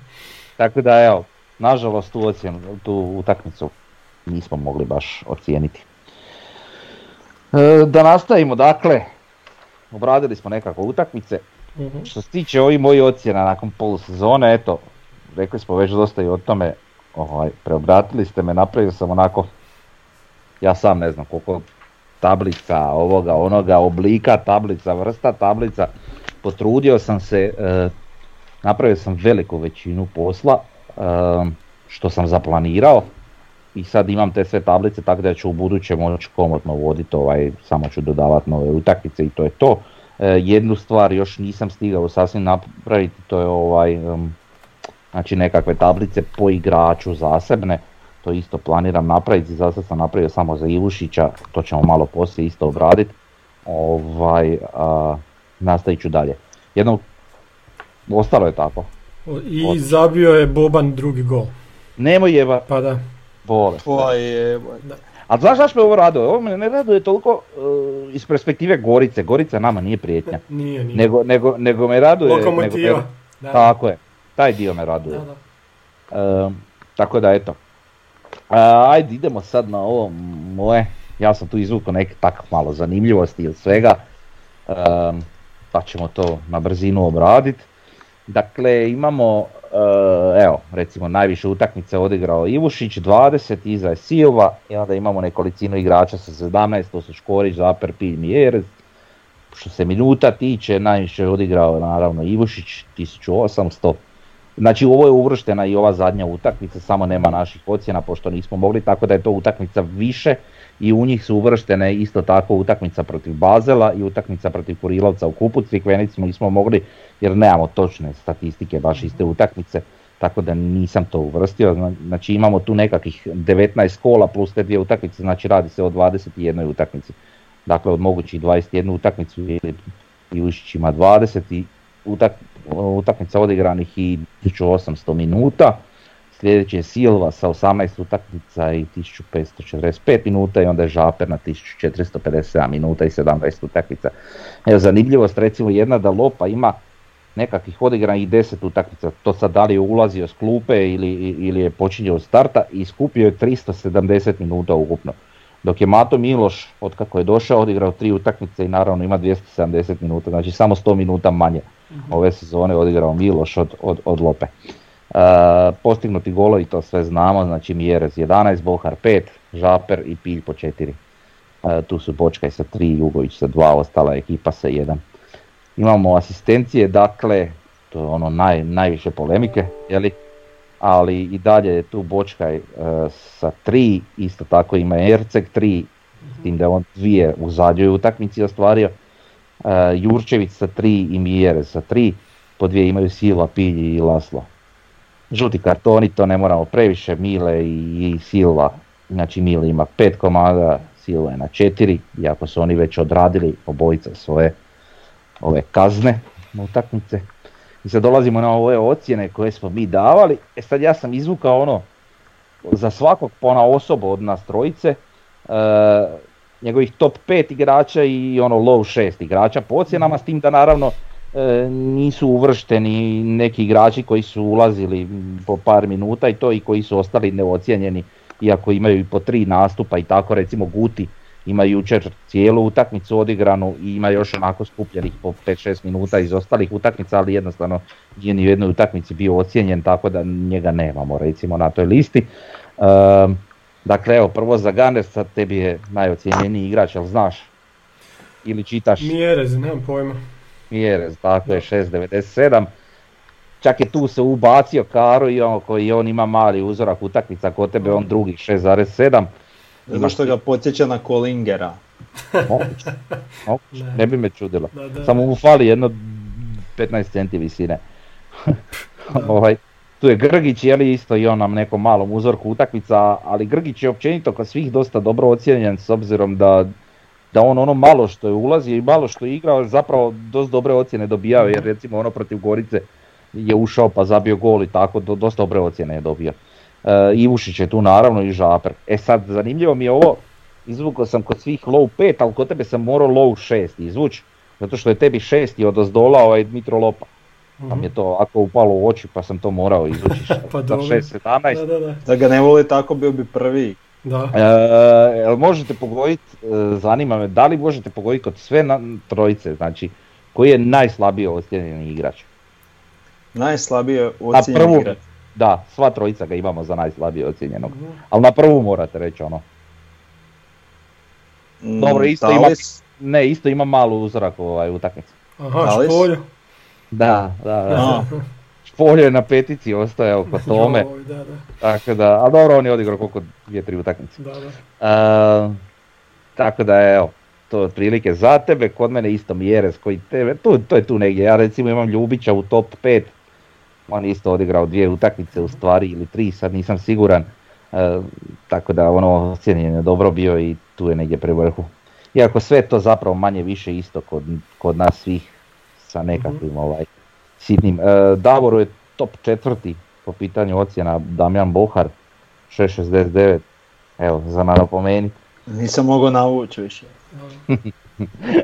Tako da evo, nažalost tu utakmicu nismo mogli baš ocijeniti. Da nastavimo, dakle, obradili smo nekako utakmice. Mm-hmm. Što se tiče ovih mojih ocjena nakon polusezone, eto, rekli smo već dosta i o tome, preobratili ste me, napravio sam onako, ja sam ne znam koliko tablica ovoga, onoga oblika, tablica vrsta, tablica, potrudio sam se, napravio sam veliku većinu posla, što sam zaplanirao i sad imam te sve tablice, tako da ću u budućem moći komotno voditi, samo ću dodavati nove utakmice i to je to. Jednu stvar još nisam stigao sasvim napraviti, to je znači nekakve tablice po igraču zasebne, to isto planiram napraviti, za sad sam napravio samo za Ivušića, to ćemo malo poslije isto obraditi, nastavit ću dalje. Jednom, ostalo je tako. I zabio je Boban drugi gol. Nemoj jeba. Pa da. Bole. Ali znaš me ovo raduje? Ovo me ne raduje toliko iz perspektive Gorice, Gorica nama nije prijetnja. Nije. Nego me raduje... Lokomotiva. Tako je, taj dio me raduje. Da. Tako da eto. Ajde idemo sad na ovo moje, ja sam tu izvukao neke tako malo zanimljivosti ili svega, pa ćemo to na brzinu obraditi. Dakle imamo, evo recimo najviše utakmice odigrao Ivušić, 20, iza je Silva i onda imamo nekolicinu igrača sa 17, to su Škorić, Žaper, Pilj i Erceg. Što se minuta tiče, najviše je odigrao naravno Ivušić, 1800. Znači ovo je uvrštena i ova zadnja utakmica, samo nema naših ocjena pošto nismo mogli, tako da je to utakmica više i u njih su uvrštene isto tako utakmica protiv Bazela i utakmica protiv Kurilovca u kupu, Crikvenicu nismo mogli jer nemamo točne statistike baš iste utakmice, tako da nisam to uvrstio, znači imamo tu nekakvih 19 kola plus te dvije utakmice, znači radi se o 21 utakmici, dakle od mogućih 21 utakmicu i Ušić ima 20 i utakmica odigranih i 1800 minuta, sljedeći je Silva sa 18 utakmica i 1545 minuta i onda je Žaper na 1457 minuta i 17 utakmica. Evo zanimljivost recimo jedna da Lopa ima nekakvih odigranih 10 utakmica, to sad da li je ulazio s klupe ili je počinjao od starta i skupio je 370 minuta ukupno. Dok je Mato Miloš, otkako je došao, odigrao 3 utakmice i naravno ima 270 minuta, znači samo 100 minuta manje ove sezone odigrao Miloš od Lope. Postignuti golovi, to sve znamo, znači Mijerez 11, Bohar 5, Žaper i Pilj po 4. Tu su Bočkaj sa 3, Jugović sa 2, ostala ekipa sa 1. Imamo asistencije, dakle, to je ono najviše polemike, jeli? Ali i dalje je tu Bočkaj sa 3, isto tako ima Erceg 3, s tim da je on 2 u zadnjoj utakmici ostvario, Jurčević sa 3 i Mijerez sa 3, po 2 imaju Silva, Pilji i Laslo. Žuti kartoni, to ne moramo previše, Mile i Silva, znači Mile ima 5 komada, Silva je na 4, iako su oni već odradili obojica svoje ove kazne na utakmice. I sad dolazimo na ove ocjene koje smo mi davali, sad ja sam izvukao ono, za svakog pona osoba od nas trojice, njegovih top 5 igrača i ono low 6 igrača po ocjenama, s tim da naravno nisu uvršteni neki igrači koji su ulazili po par minuta i to i koji su ostali neocijenjeni, iako imaju i po 3 nastupa i tako, recimo Guti ima jučer cijelu utakmicu odigranu i ima još onako skupljenih po 5-6 minuta iz ostalih utakmica, ali jednostavno nije ni u jednoj utakmici bio ocijenjen, tako da njega nemamo recimo na toj listi. Dakle evo, prvo za Ganes, sad tebi je najocijenjeniji igrač, jel znaš? Ili čitaš? Mjerez, nemam pojma. Mjerez, tako je, 6.97. Čak je tu se ubacio Karo i on ima mali uzorak utakmica kod tebe, on drugi 6.7. Zato što ga podsjeća na Kolingera. Moguće. Ne bi me čudilo. Samo mu fali jedno 15 centi visine. Tu je Grgić, je li isto i on nam nekom malom uzorku utakmica, ali Grgić je općenito kod svih dosta dobro ocijenjen s obzirom da on ono malo što je ulazio i malo što je igrao zapravo dosta dobre ocjene dobijao, jer recimo ono protiv Gorice je ušao pa zabio gol i tako, dosta dobre ocjene je dobio. Ivušić je tu naravno i Žaper. E sad, zanimljivo mi je ovo, izvukao sam kod svih low 5, ali kod tebe sam morao low 6 izvući, zato što je tebi 6 odozdola ovaj Dmitro Lopa. Mm-hmm. Tam je to ako upalo u oči pa sam to morao izvući. Pa da, 6-17. Da ga ne voli tako bio bi prvi. Da. Možete pogoditi, zanima me, da li možete pogoditi kod sve trojice, znači koji je najslabije ocijenjeni igrač? Najslabije ocijenjeni igrač? Da, sva trojica ga imamo za najslabije ocijenjenog, ali na prvu morate reći ono. Dobro, isto ima malu uzorak utakmicu. Aha, Špolju. Da. Špolju je na petici ostaje oko tome. Tako da, ali dobro, on je odigrao koliko 2-3 utakmice. Da. Tako da evo, to je otprilike za tebe, kod mene isto Mjerez koji tebe, to je tu negdje. Ja recimo imam Ljubića u top 5, on isto odigrao 2 utakmice u stvari ili 3, sad nisam siguran. Tako da ono cijenjen je dobro bio i tu je negdje pri vrhu. Iako sve to zapravo manje više isto kod nas svih sa nekakvim sitnim. Davoru je top 4 po pitanju ocjena, Damjan Bohar 6.69, evo za napomenuti. Nisam mogao navući više.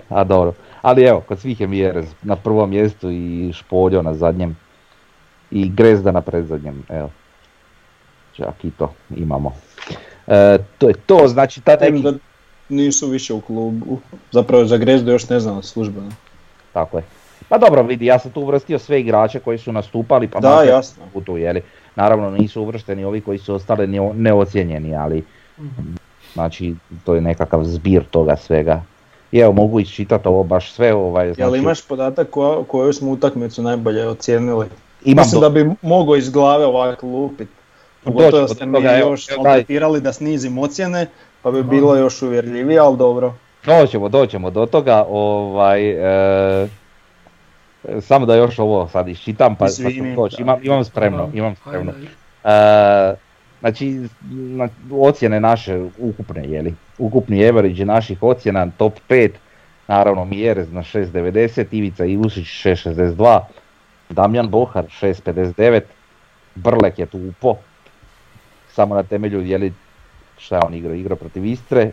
A dobro, ali evo kod svih je Mjerez na prvom mjestu i Špoljo na zadnjem i Grezda na predzadnjem, evo. Čak i to imamo. To je to, znači ta neki... Da nisu više u klubu, zapravo za Grezdu još ne znam službeno. Tako je. Pa dobro vidi, ja sam tu uvrstio sve igrače koji su nastupali, pa da, jasno. Putu, jeli. Naravno nisu uvršteni ovi koji su ostali neocijenjeni, ali znači to je nekakav zbir toga svega. I evo mogu iščitati ovo baš sve. Znači... Jel imaš podatak koju smo utakmicu najbolje ocijenili? Mislim da bi mogao iz glave ovako lupiti. Pogotovo ste mi još odletirali da snizim ocjene, pa bi bilo još uvjerljivije, ali dobro. Doćemo do toga, samo da još ovo sad iščitam, pa imam spremno. Znači, ocjene naše ukupne, ukupni average naših ocjena, top 5, naravno Mjerez na 6.90, Ivica Ivušić 6.62, Damjan Bohar 6.59, Brlek je tu upo, samo na temelju šta je on igrao protiv Istre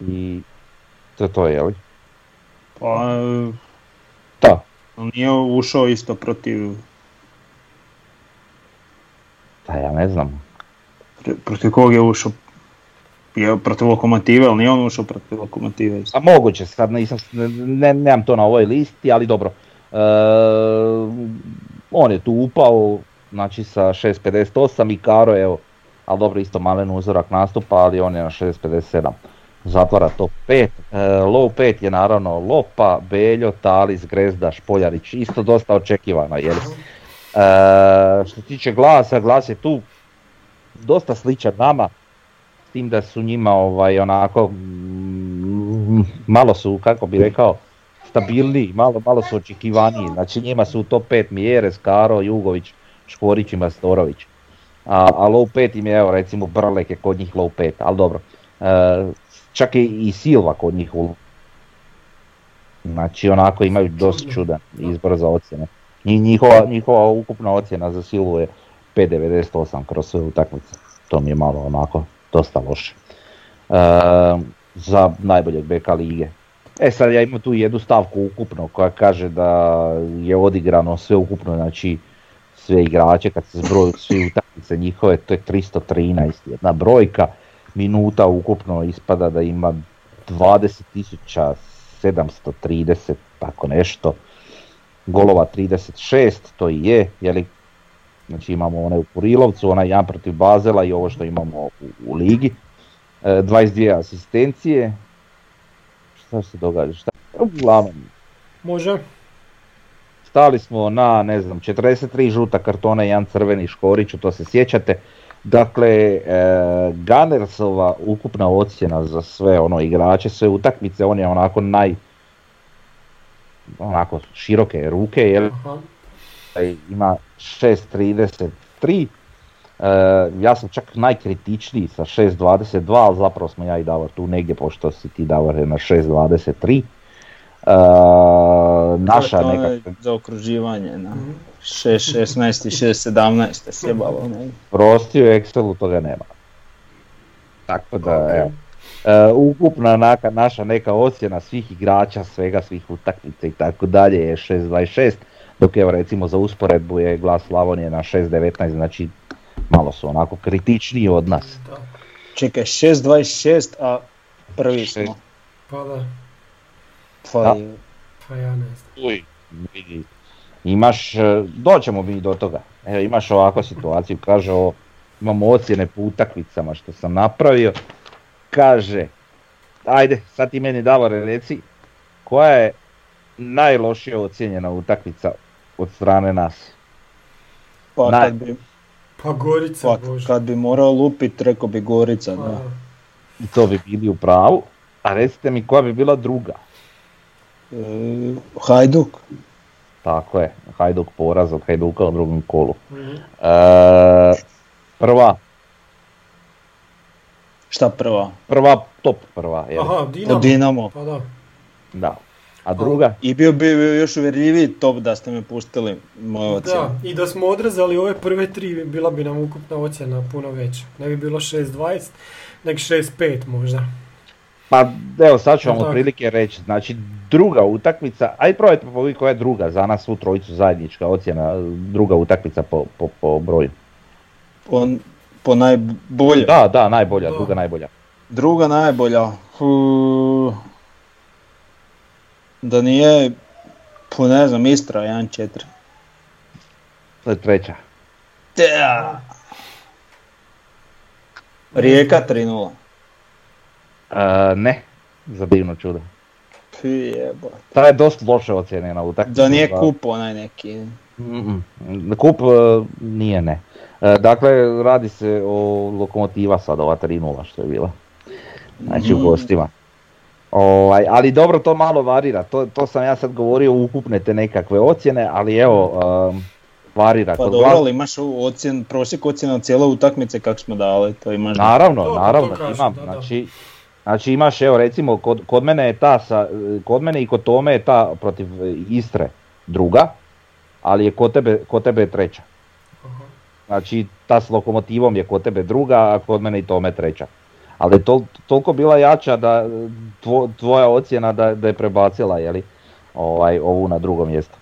i to je, jeli? Pa, da. On nije ušao isto protiv... Da, ja ne znam. Protiv kog je ušao? Je protiv Lokomotive, ali nije on ušao protiv Lokomotive. A moguće, sad nemam to na ovoj listi, ali dobro. On je tu upao, znači sa 6.58 i Karo, evo, ali dobro isto malen uzorak nastupa, ali on je na 6.57. Zatvara top 5. Low 5 je naravno Lopa, Beljo, Talis, Grezda, Špoljarić, isto dosta očekivano. Što tiče glasa, glas je tu dosta sličan nama, s tim da su njima onako, malo su, kako bi rekao, stabilniji, malo su očekivaniji. Znači njima su u top 5 Mjerez, Karo, Jugović, Škorić i Mastorović. A low 5 im je, evo recimo Brlek je kod njih low 5, ali dobro. Čak i Silva kod njih u... Znači onako imaju dosta čudan izbor za ocjene. Njihova ukupna ocjena za Silvu je 5.98 kroz sve utakmice. To mi je malo onako dosta loše. Za najboljeg beka lige. E sad ja imam tu jednu stavku ukupno koja kaže da je odigrano sve ukupno, znači sve igrače, kad se zbroju svi utakmice njihove, to je 313, jedna brojka, minuta ukupno ispada da ima 20.730, tako nešto, golova 36, to i je, znači imamo onaj u Kurilovcu, onaj jedan protiv Bazela i ovo što imamo u ligi, 22 asistencije, šta se događa, uglavnom. Može. Stali smo na, 43 žuta kartona i jedan crveni Škoriću, to se sjećate. Dakle, Gunnersova ukupna ocjena za sve ono igrače, sve utakmice, on je onako onako široke ruke, jer ima 6.33, ja sam čak najkritičniji sa 6.22, ali zapravo smo ja i Davor tu negdje, pošto si ti Davor na 6.23. Naša to je nekako zaokruživanje na 6.16 i 6.17 sjebalo. Prostio Excelu toga nema. Tako da evo. Ukupna naša neka ocjena svih igrača, svega, svih utakmica i tako dalje je 6.26, dok evo recimo za usporedbu je Glas Slavonije na 6.19, znači malo su onako kritičniji od nas. Čekaj, 6.26, a prvi smo. Pa da. Pa ja ne znam. Uj, vidi. Imaš, doćemo mi do toga. Evo, imaš ovakvu situaciju, kaže imamo ocjene po utakmicama što sam napravio. Kaže, ajde, sad ti meni Davore reci, koja je najlošije ocijenjena utakmica od strane nas? Pa Gorica, pa, Bože. Kad bi morao lupit, rekao bi Gorica, da. I to bi bili u pravu, a recite mi koja bi bila druga? Hajduk. Tako je, Hajduk poraz od Hajduka u drugom kolu. Prva. Šta prva? Prva, top prva. Aha, Dinamo. Pa da. A druga? I bio bi još uvjerljiviji top da ste me pustili moje ocjene. Da, i da smo odrezali ove prve tri, bila bi nam ukupna ocjena puno veća. Ne bi bilo 6.20, nek 6.5 možda. Pa evo sad ću vam otprilike reći, znači druga utakmica, ajde probajte povijet koja je druga za nas u trojicu zajednička ocjena, druga utakmica po broju. Po najbolje? Da, najbolja, da. Druga najbolja. Druga najbolja, da nije, ne znam, Istra 1-4. To je treća. Da. Rijeka 3-0. Ne, za divno čudo. Jebate. Ta je dosta loše ocjenjena utakmica. Da nije Kup onaj neki. Kup nije ne. Dakle, radi se o Lokomotiva sad, ova 3-0 što je bila. Znači u gostima. Ali dobro, to malo varira. To sam ja sad govorio, ukupne te nekakve ocjene, ali evo, varira. Pa dobro, ali imaš prosjek ocjena cijele utakmice kako smo dali, to imaš. Naravno, kažem, imam. Da. Znači imaš, evo recimo, kod mene je kod mene i kod Tome je ta protiv Istre druga, ali je kod tebe je treća. Znači ta s Lokomotivom je kod tebe druga, a kod mene i Tome treća. Ali je toliko bila jača da tvoja ocjena da je prebacila ovu na drugo mjesto.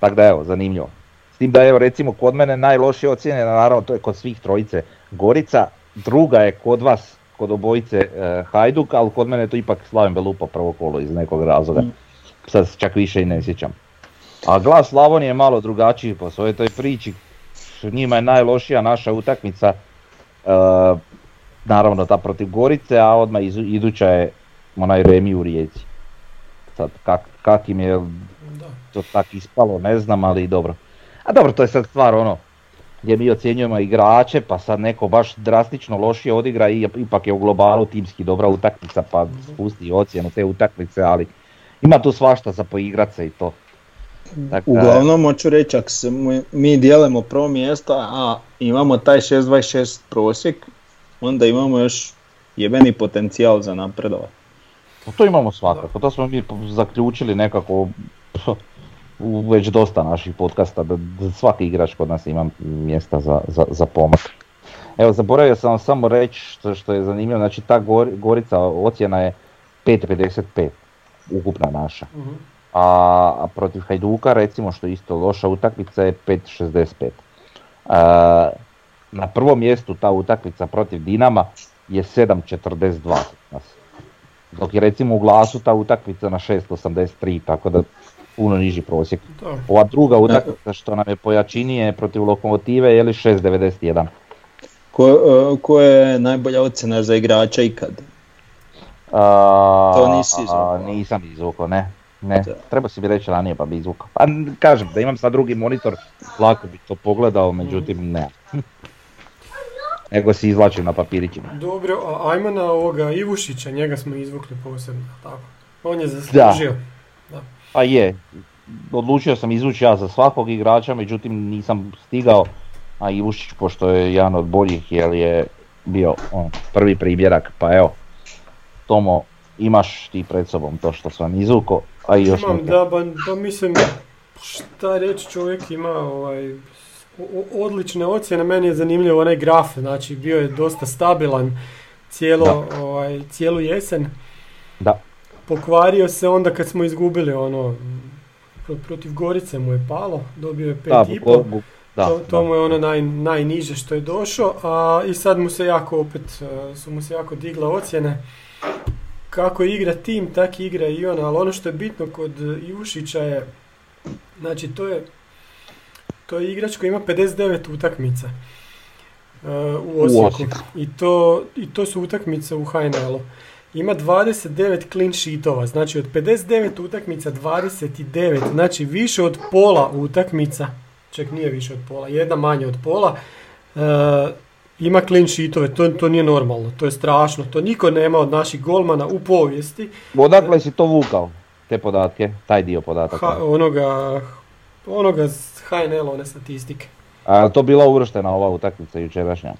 Tako da evo, zanimljivo. S tim da evo recimo kod mene najlošije ocjene, naravno to je kod svih trojice Gorica, druga je kod vas, kod obojice Hajduk, ali kod mene to ipak Slaven belupa prvo kolo iz nekog razloga. Sad čak više i ne sjećam. A Glas Slavonije je malo drugačiji po svojoj toj priči. Njima je najlošija naša utakmica, naravno ta protiv Gorice, a odmah iduća je onaj remi u Rijeci. Sad kak im je to tak ispalo, ne znam, ali dobro. A dobro, to je sad stvar gdje mi ocjenjujemo igrače, pa sad neko baš drastično lošije odigra i ipak je u globalu timski dobra utakmica, pa spusti ocjenu te utakmice, ali ima tu svašta za poigrat se i to. Dakle, uglavnom hoću reći, ako mi dijelimo prvo mjesto, a imamo taj 6.26 prosjek, onda imamo još jebeni potencijal za napredovanje. To imamo svakako, to smo mi zaključili nekako u već dosta naših podcasta, da svaki igrač kod nas ima mjesta za pomak. Evo, zaboravio sam vam samo reći što je zanimljivo, znači ta Gorica ocjena je 5.55, ukupna naša. A protiv Hajduka, recimo, što je isto loša utakmica, je 5.65. Na prvom mjestu ta utakmica protiv Dinama je 7.42, dok je recimo u Glasu ta utakmica na 6.83, tako da puno niži prosjek. Ova druga utakmica što nam je pojačinije protiv Lokomotive je 6.91. Koja je najbolja ocjena za igrača ikad? To nisi izvukao. Nisam izvukao, ne. Treba si mi reći ranije pa bi izvukao. Pa kažem, da imam sad drugi monitor, lako bi to pogledao, međutim ne. nego si izvlačio na papirićima. Dobro, a ajmo na ovoga Ivušića, njega smo izvukli posebno, tako. On je zaslužio. Da. Pa je, odlučio sam izvući ja za svakog igrača, međutim nisam stigao, a Ivušić, pošto je jedan od boljih, jer je bio on prvi primjerak, pa evo, Tomo, imaš ti pred sobom to što sam izvukao, a i još imam, neka. Da, pa mislim, šta reći, čovjek ima odlične ocjene, meni je zanimljivo onaj graf, znači bio je dosta stabilan cijelu jesen. Da. Pokvario se onda kad smo izgubili ono, protiv Gorice mu je palo, dobio je 5,5, to mu je ono najniže što je došao, a i sad mu se jako opet, su mu se jako digle ocjene. Kako igra tim, tako igra i on, ali ono što je bitno kod Ivušića je, znači to je igrač koji ima 59 utakmica u Osijeku i to su utakmice u HNL-u. Ima 29 clean sheetova, znači od 59 utakmica 29, znači više od pola utakmica, čak nije više od pola, jedna manje od pola, ima clean sheetove, to nije normalno, to je strašno, to niko nema od naših golmana u povijesti. Odakle si to vukao, te podatke, taj dio podataka? Onoga s HNL, one statistike. A to bila uvrštena ova utakmica jučerašnja?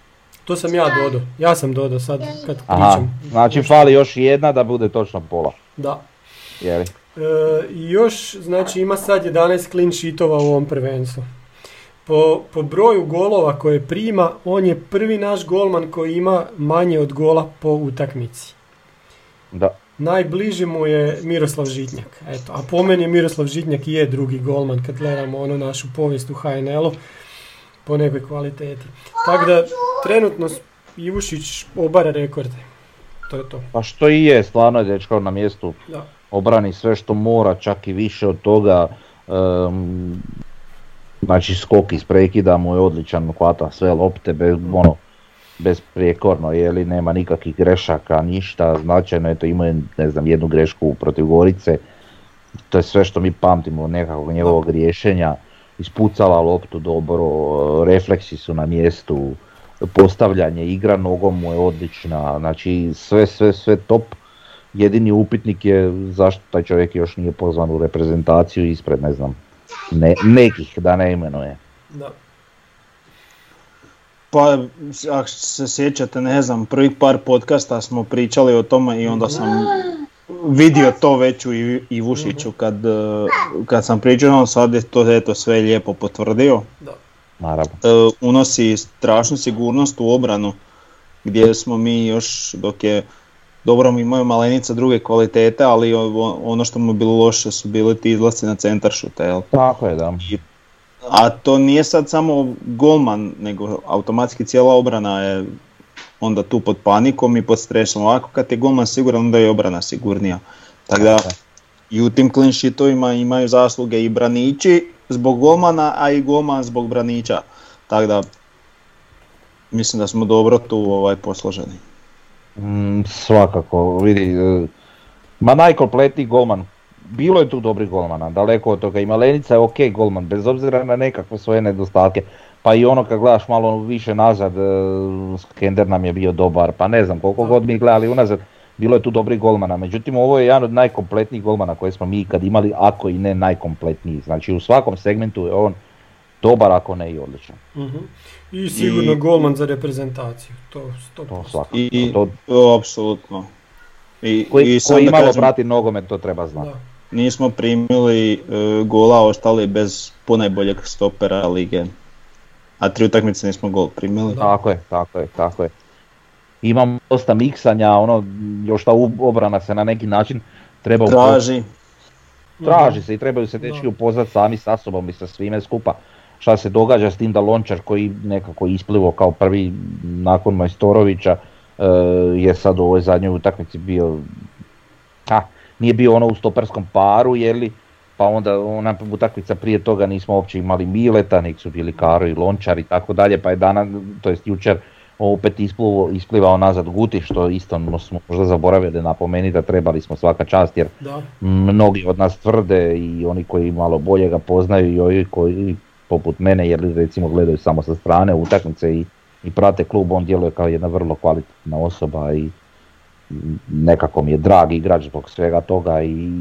To sam ja dodao, sad kad pričam. Znači fali još jedna da bude točno pola. Da. Jeli? Još, znači ima sad 11 clean sheetova u ovom prvenstvu. Po broju golova koje prima, on je prvi naš golman koji ima manje od gola po utakmici. Da. Najbliži mu je Miroslav Žitnjak. Eto, a po meni Miroslav Žitnjak je drugi golman kad gledamo onu našu povijest u HNL-u po nekoj kvaliteti. Tako da trenutno Ivušić obara rekorde. To je to. Pa što i je, stvarno je dečko na mjestu. Da. Obrani sve što mora, čak i više od toga. Znači skok iz prekida mu je odličan, hvata sve lopte besprijekorno, jeli, nema nikakvih grešaka, ništa značajno, eto imao je, ne znam, jednu grešku protiv Gorice, to je sve što mi pamtimo nekakvog njegovog rješenja, ispucala loptu dobro, refleksi su na mjestu, postavljanje, igra nogom mu je odlična, znači sve top, jedini upitnik je zašto taj čovjek još nije pozvan u reprezentaciju ispred, ne znam, nekih da ne imenuje. Da. Pa, ako se sjećate, ne znam, prvih par podcasta smo pričali o tome i onda sam vidio to već u Ivušiću kad sam pričao, sad je to eto, sve lijepo potvrdio. Da. Naravno. Unosi strašnu sigurnost u obranu, gdje smo mi još, dok je dobro mi imaju malenica druge kvalitete, ali ono što mu je bilo loše su bili ti izlasci na centar šute, jel? Tako je, da. A to nije sad samo golman, nego automatski cijela obrana je onda tu pod panikom i pod stresom. Ovako kad je golman siguran, onda je obrana sigurnija. Tako da i u tim clean sheetovima imaju zasluge i branići zbog golmana, a i golman zbog branića. Tako da mislim da smo dobro tu posloženi. Svakako, vidi, ma najkompletniji golman. Bilo je tu dobrih golmana, daleko od toga, i Malenica je ok golman, bez obzira na nekakve svoje nedostatke, pa i ono kad gledaš malo više nazad, Skender nam je bio dobar, pa ne znam koliko god mi gledali unazad, bilo je tu dobrih golmana, međutim ovo je jedan od najkompletnijih golmana koje smo mi ikad imali, ako i ne najkompletniji, znači u svakom segmentu je on dobar, ako ne i odličan. Uh-huh. I sigurno golman za reprezentaciju, to svakako. To apsolutno. Ko imalo prati nogomet, to treba znati. Da. Nismo primili gola, ostali bez ponajboljeg stopera lige, a 3 utakmice nismo gol primili. Tako je. Imamo dosta miksanja, ono, još ta obrana se na neki način treba traži se i trebaju se dečki upoznati sami sa sobom i sa svime skupa. Šta se događa s tim da Lončar, koji nekako isplivo kao prvi nakon Majstorovića, je sad u ovoj zadnjoj utakmici bio... Nije bio ono u stoperskom paru, jeli, pa onda ona utakmica prije toga nismo uopće imali Mileta, nek su bili Karo i Lončar i tako dalje, pa je danas, to jest jučer, opet isplivao nazad Guti, što isto smo možda zaboravili napomenuti, da trebali smo svaka čast, jer mnogi od nas tvrde, i oni koji malo bolje ga poznaju i ovi koji poput mene, jer recimo gledaju samo sa strane utakmice i i prate klub, on djeluje kao jedna vrlo kvalitetna osoba i nekako mi je drag igrač zbog svega toga i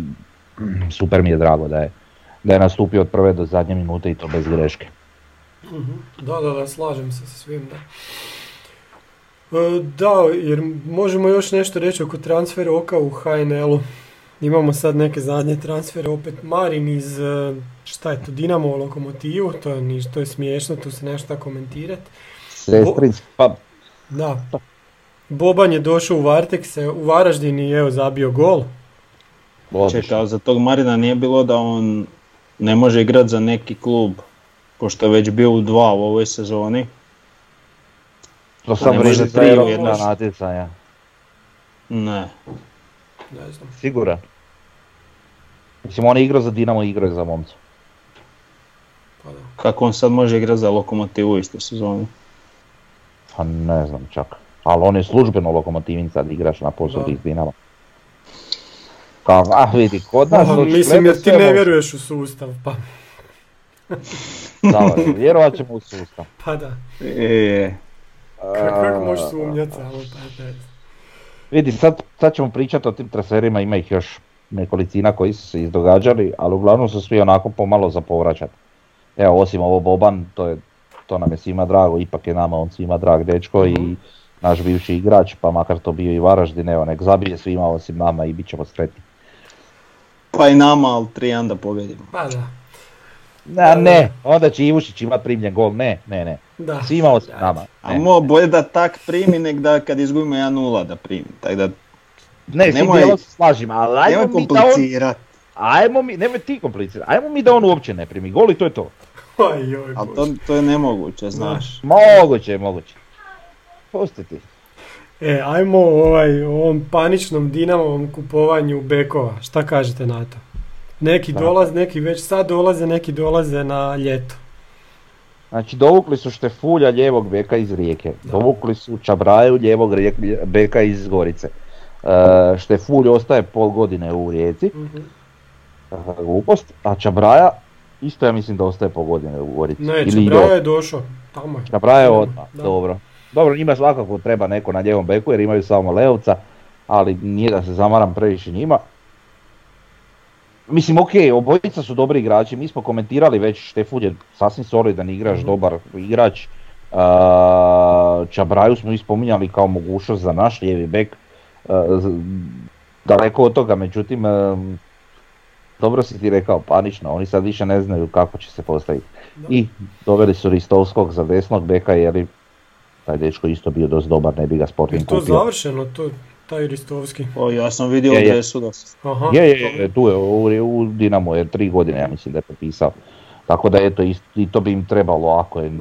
super mi je drago da je nastupio od prve do zadnje minute i to bez greške. Da, slažem se sa svim. Da, jer možemo još nešto reći oko transfera oka u HNL-u. Imamo sad neke zadnje transfere, opet Marin iz, šta je to, Dinamo u Lokomotivu, to je smiješno, tu se nešto komentirati. Da. Boban je došao u Vartekse, u Varaždini je zabio gol. Čekao, za tog Marina nije bilo da on ne može igrati za neki klub, pošto je već bio u dva u ovoj sezoni. To sam reći da je jedna natjecanja. Ne znam. Siguran? Mislim, on je igrao za Dinamo i igrao za Momcu. Pa da. Kako on sad može igrati za Lokomotivu isto sezonu? Pa ne znam čak. Ali on je službeno Lokomotivin sad igrač na poslu iz Dinama. Vidi, kod nas... Mislim, jer ti ne vjeruješ u sustav, pa... Da, vjerovat ćemo u sustav. Pa da. Kako možeš sumnjati, ali pa je. Vidi, sad ćemo pričati o tim transferima, ima ih još nekolicina koji su se izdogađali, ali uglavnom su svi onako pomalo za povraćat. Evo, osim ovo Boban, to nam je svima drago, ipak je nama on svima drag dečko i naš bivši igrač, pa makar to bio i Varaždin, evo, nek zabije svima osim nama i bit ćemo sretni. Pa i nama, ali 3-1 da pobjedimo. Pa da. Ne, onda će Ivušić imat primljen gol, ne. Da. Svima osim nama. Ne. A bolje da tak primi, nek da kad izgubimo 1-0 da primi, tak da... Ne, svi se slažim, ali ajmo mi da on... Nemoj ti komplicirati, ajmo mi da on uopće ne primi gol i to je to. Ali to je nemoguće, znaš. Moguće. Pustiti. Ajmo ovom paničnom Dinamovom kupovanju bekova, šta kažete na to? Neki dolaze, neki već sad dolaze, neki dolaze na ljeto. Znači dovukli su Štefulja ljevog beka iz Rijeke, dovukli su Čabraju ljevog beka iz Gorice. Štefulj ostaje pol godine u Rijeci, glupost, a Čabraja isto ja mislim da ostaje pol godine u Gorici. Ne, Čabraja je došao, tamo je. Čabraja je odmah, dobro. Dobro, njima svakako treba neko na ljevom beku jer imaju samo Leovca, ali nije da se zamaram previše njima. Mislim, obojica su dobri igrači, mi smo komentirali već, Štefulj je sasvim solidan igrač, dobar igrač. Čabraju smo ispominjali kao mogućnost za naš lijevi bek, daleko od toga, međutim, dobro si ti rekao, panično, oni sad više ne znaju kako će se postaviti. I doveli su Ristovskog za desnog beka jer je taj dečko isto bio dosta dobar, ne bi ga Sporting kupio. Je to završeno, taj Ristovski? Ja sam vidio Dresu da se... Tu je u Dinamo, je 3 godine, ja mislim da je potpisao. Tako da eto, i to bi im trebalo, ako je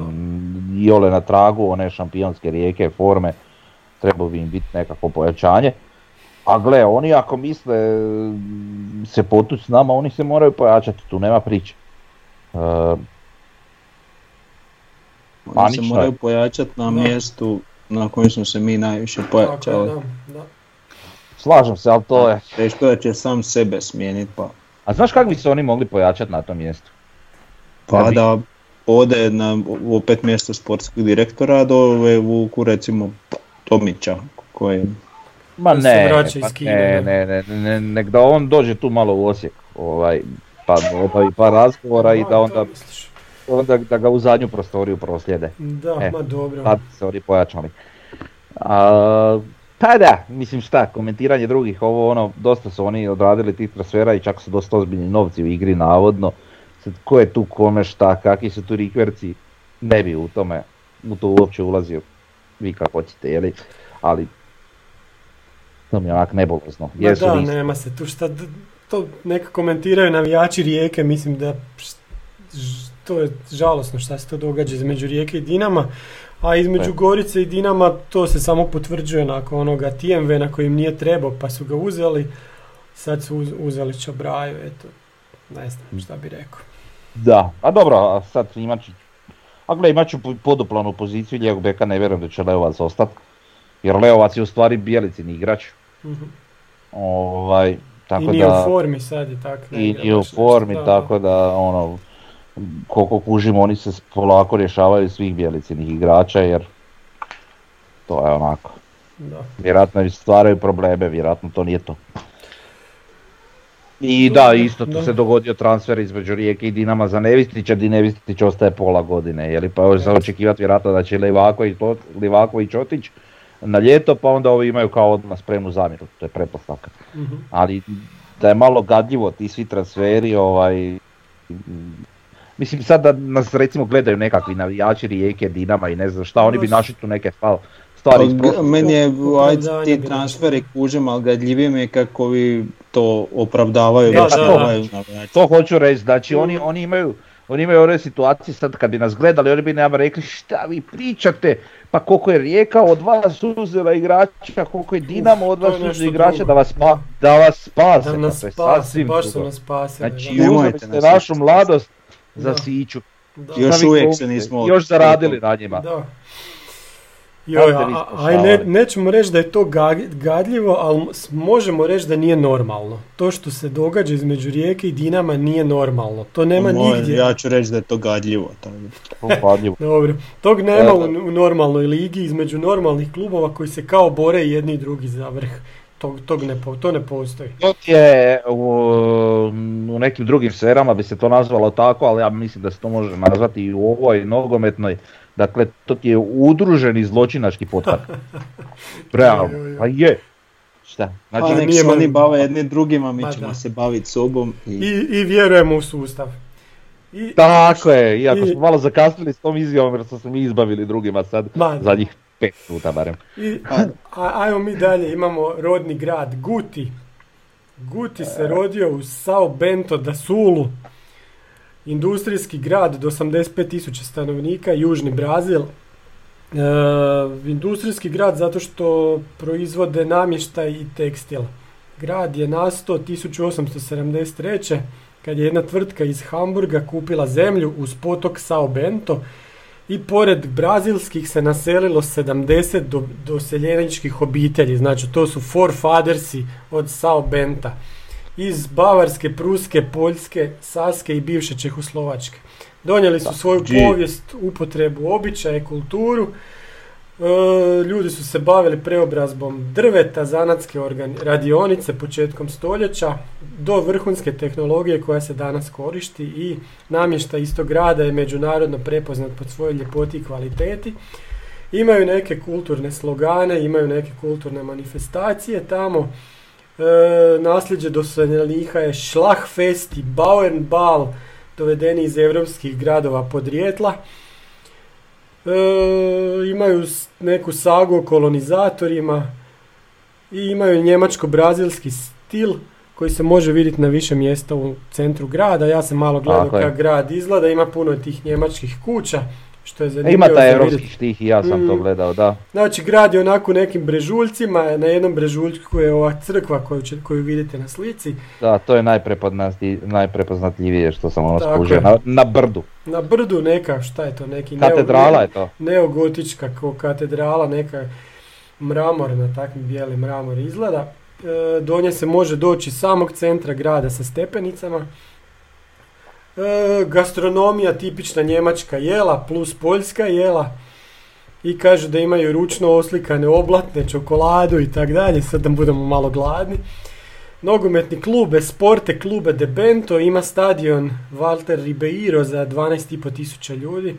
Jole na tragu, one šampionske Rijeke, forme, trebao bi im biti nekako pojačanje. A gle, oni ako misle se potući s nama, oni se moraju pojačati, tu nema priče. Oni se moraju pojačati na mjestu na kojem smo se mi najviše pojačali. Da. Slažem se, ali to je... Teško da će sam sebe smijeniti, pa... A znaš kako bi se oni mogli pojačati na tom mjestu? Pa da ode na opet mjesto sportskog direktora, dovuku recimo Tomića, koji... Ma ne, nek da on dođe tu malo u Osijek, pa obavi par razgovora i da onda... Da ga u zadnju prostoriju proslijede. Da, dobro. Sad se oni pojačali. Pa da, mislim šta, komentiranje drugih, dosta su oni odradili tih transfera i čak su dosta ozbiljni novci u igri, navodno. Sad, ko je tu kome šta, kakvi su tu rikverci, ne bi u to uopće ulazio. Vi kako hoćete, jeli? Ali, to mi je onak nebogozno. Da, nema se tu šta, to neka komentiraju navijači Rijeke, mislim da... To je žalosno šta se to događa između Rijeke i Dinama, a između Gorice i Dinama to se samo potvrđuje nakon onoga TMV na kojim nije trebao pa su ga uzeli, sad su uzeli Čabraju, eto, ne znam šta bi rekao. Da, a dobro, a sad imat ću poduplanu poziciju ljevog beka, ne vjerujem da će Leovac ostati, jer Leovac je u stvari Bijelicin igrač. Tako i nije u formi sad je tako. I nije u formi, tako da koliko kužimo, oni se polako rješavaju svih Bijelicenih igrača jer to je onako. Da. Vjerojatno stvaraju probleme, vjerojatno to nije to. I da, isto tu se dogodio transfer između Rijeke i Dinama za Nevistića, di Nevistić ostaje pola godine, jeli, pa još sam očekivati vjerojatno da će Livaković otići na ljeto, pa onda ovi imaju kao odmah spremnu zamjenu, to je pretpostavka. Mm-hmm. Ali da je malo gadljivo ti svi transferi, mislim sad da nas recimo gledaju nekakvi navijači Rijeke, Dinama i ne znam šta, oni bi našli tu neke stvari isprostiti. Meni je ti transferi kužem, ali gadljivije mi je kako vi to opravdavaju. To hoću reći, znači oni imaju ove situacije sad kad bi nas gledali, oni bi nam rekli šta vi pričate, pa koliko je Rijeka od vas uzela igrača, koliko je Dinamo od vas uzela igrača, da vas spase. Da nas spase, baš su nas spase. Znači uzeli našu mladost za siću. Još uvijek se nismo... Još zaradili na njima. Da. Nećemo reći da je to gadljivo, ali možemo reći da nije normalno. To što se događa između Rijeke i Dinama nije normalno. To nema nigdje. Ja ću reći da je to gadljivo. Dobro. Tog nema u normalnoj ligi između normalnih klubova koji se kao bore jedni i drugi za vrh. To ne postoji. To je u nekim drugim sferama bi se to nazvalo tako, ali ja mislim da se to može nazvati i u ovoj nogometnoj. Dakle, to ti je udruženi zločinački pothvat. Realno, pa je. Šta? Znači, nek se oni bave jedni drugima, mi ćemo se baviti sobom. I vjerujemo u sustav. Tako je, iako smo malo zakasnili s tom izjavom jer smo se mi izbavili drugima sad zadnjih 5 minuta barem. Ajmo mi dalje, imamo rodni grad Guti. Guti se rodio u Sao Bento da Sulu. Industrijski grad od 85.000 stanovnika, južni Brazil. Industrijski grad zato što proizvode namještaj i tekstil. Grad je nastao 1873. kad je jedna tvrtka iz Hamburga kupila zemlju uz potok Sao Bento i pored brazilskih se naselilo 70 doseljeničkih obitelji. Znači to su forefathersi od Sao Benta. Iz Bavarske, Pruske, Poljske, Saske i bivše Čehoslovačke. Donijeli su svoju povijest, upotrebu običaje, kulturu. Ljudi su se bavili preobrazbom drveta, zanatske radionice početkom stoljeća do vrhunske tehnologije koja se danas koristi i namještaj istog grada je međunarodno prepoznat pod svojoj ljepoti i kvaliteti. Imaju neke kulturne slogane, imaju neke kulturne manifestacije tamo. Nasljeđe doseljenika je Schlachfest i Bauernball dovedeni iz evropskih gradova podrijetla. Imaju neku sagu o kolonizatorima i imaju njemačko-brazilski stil koji se može vidjeti na više mjesta u centru grada. Ja sam malo gledao kako grad izgleda, ima puno tih njemačkih kuća. Što je zanimljivo. Ima taj europski štih i ja sam to gledao, da. Znači grad je onako u nekim brežuljcima, na jednom brežuljku je ova crkva koju vidite na slici. Da, to je najprepoznatljivije što sam ono skužio, na brdu. Na brdu neka, šta je to, neki katedrala je to. Neogotička katedrala, neka mramorna, takvim bijeli mramor izgleda. Do nje se može doći samog centra grada sa stepenicama. Gastronomija tipična njemačka jela plus poljska jela i kažu da imaju ručno oslikane oblatne, čokoladu i tak dalje, sad da budemo malo gladni. Nogometni klub Esporte Klube de Bento ima stadion Walter Ribeiro za 12.500 ljudi.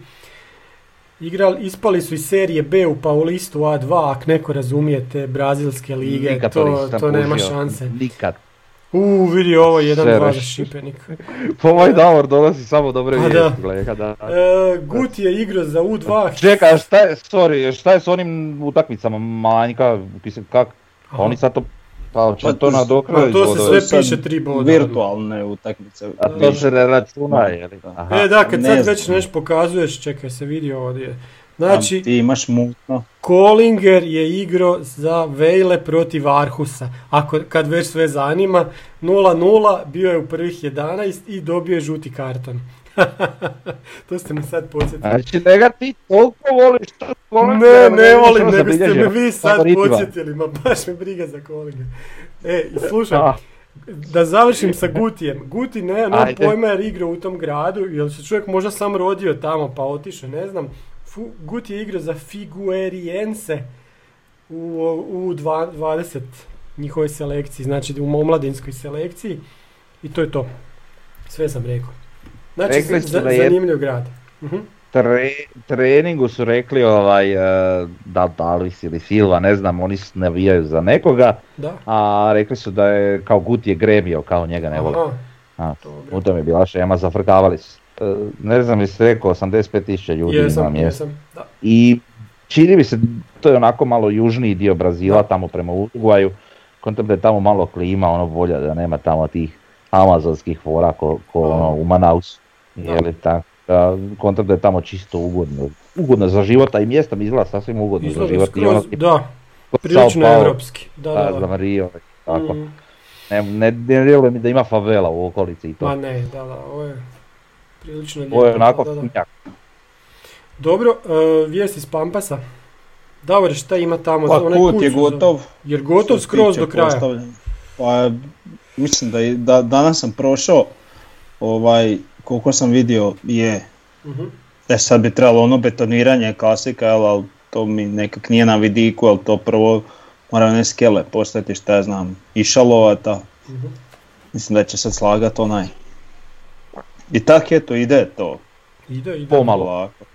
Ispali su iz serije B u Paulistu A2, ako neko razumije te brazilske lige, nikad to nema šanse. Nikad. Vidi ovo, jedan važa Šipenik. Po moj Davor dolazi samo dobre vijesti. Gut je igrao za U2. Čekaj, šta je s onim utakmicama manjka? Kak? Oni sad to... to nadoknadili. To se sve piše 3 boda. Virtualne utakmice. A to se ne računa, je li? Da, kad sad već nešto pokazuješ, čekaj se vidi ovdje. Znači, ti imaš mutno. Kolinger je igrao za Vejle protiv Arhusa. Kad već sve zanima, 0-0, bio je u prvih 11 i dobio je žuti karton. To ste me sad podsjetili. Znači, nega ti toliko voliš što Kolinger... Ne volim, nego ste me vi sad podsjetili. Ma baš me briga za Kolinger. Slušaj, da završim sa Gutijem. Guti nema pojma jer igrao u tom gradu, jer se čovjek možda sam rodio tamo pa otišao, ne znam. Guti je igrao za Figueirense u 20 njihovoj selekciji, znači u omladinskoj selekciji, i to je to. Sve sam rekao. Znači, zanimljiv grad. Uh-huh. Treningu su rekli da Dalis ili Silva, ne znam, oni navijaju za nekoga, da. A rekli su da je kao Guti je gremio, kao njega ne voli. U tom je bila šema, zafrkavali su. Ne znam, jesi rekao, 85.000 ljudi na mjestu. I čini mi se, to je onako malo južniji dio Brazila, da. Tamo prema Uruguaju, kontam da je tamo malo klima, ono bolja da nema tamo tih amazonskih fora ko ono, u Manausu, jeli tako. Kontra da je tamo čisto ugodno za života i mjesta mi izgleda sasvim ugodno za život. Da, prilično europski. Da. Rio, tako. Mm. Ne djeluje mi da ima favela u okolici i to. Pa ne, da, ovo je prilično lijepo. Ovo je onako finjak. Dobro, vijest iz Pampasa. Davor, šta ima tamo? Pa kut je gotov. Jer gotov skroz do kraja. Pa mislim da danas sam prošao koliko sam vidio je, uh-huh. Sad bi trebalo ono betoniranje klasika, ali to mi nekak nije na vidiku, ali to prvo mora ne skele postati, šta ja znam, išalovata, uh-huh. Mislim da će se slagati onaj. I tak je to, ide to. Ide. Pomalo. Lako.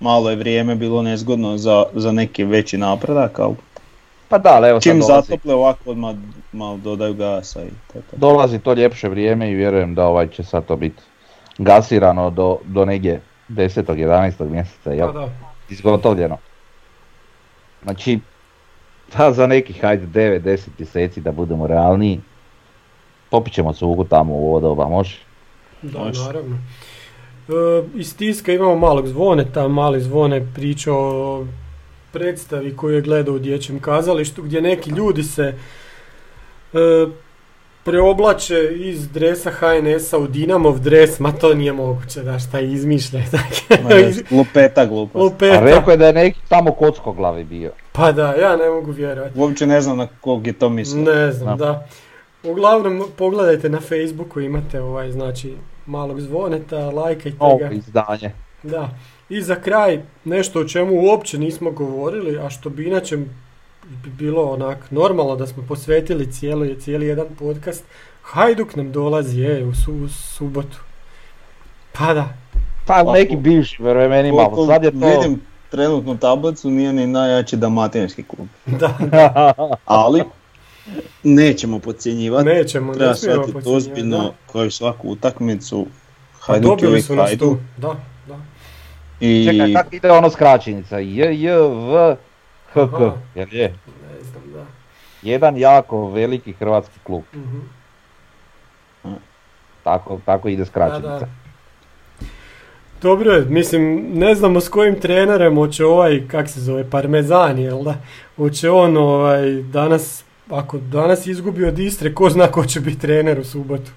Malo je vrijeme bilo nezgodno za neki veći napredak, ali... Pa da, evo čim zatople ovako odmah malo dodaju gasa i to. Dolazi to ljepše vrijeme i vjerujem da će sad to biti gasirano do negdje 10. 11. mjeseca, jel? Da. Izgotovljeno. Znači, za nekih, hajde, 9-10 mjeseci da budemo realniji, popit ćemo cugu tamo u ovo doba, može? Da, naravno. Iz tiska imamo malog Zvoneta, mali Zvone priča o predstavi koju je gledao u dječjem kazalištu, gdje neki ljudi se preoblače iz dresa HNS-a u Dinamov dres, ma to nije moguće, da šta izmišlja. Lupeta. A rekao je da je neki tamo kockoglavi bio. Pa da, ja ne mogu vjerovati. Uopće ne znam na kog je to mislio. Ne znam, da. Uglavnom, pogledajte na Facebooku, imate malog Zvoneta, lajkajte ga. Izdanje. Da. I za kraj, nešto o čemu uopće nismo govorili, a što bi inače bilo normalno da smo posvetili cijeli jedan podcast. Hajduk nam dolazi u subotu. Pa da. Pa u nekim bivšim vremenima, ali sad je to... Vidim trenutnu tablicu, nije ni najjači dalmatinski klub. Da. Ali nećemo podcjenjivati. Treba shvatiti ozbiljno kao i svaku utakmicu. Hajduk je uvijek Hajduk. Da. I... Čekaj, kako ide ono skraćenica? JJV HK, jer je? Ne znam, da. Jedan jako veliki hrvatski klub. Uh-huh. Tako ide skraćenica. Da. Dobro je, mislim, ne znamo s kojim trenerem, hoće Parmezan, jel da? Hoće on danas, ako danas izgubi od Istre, ko zna ko će biti trener u subotu.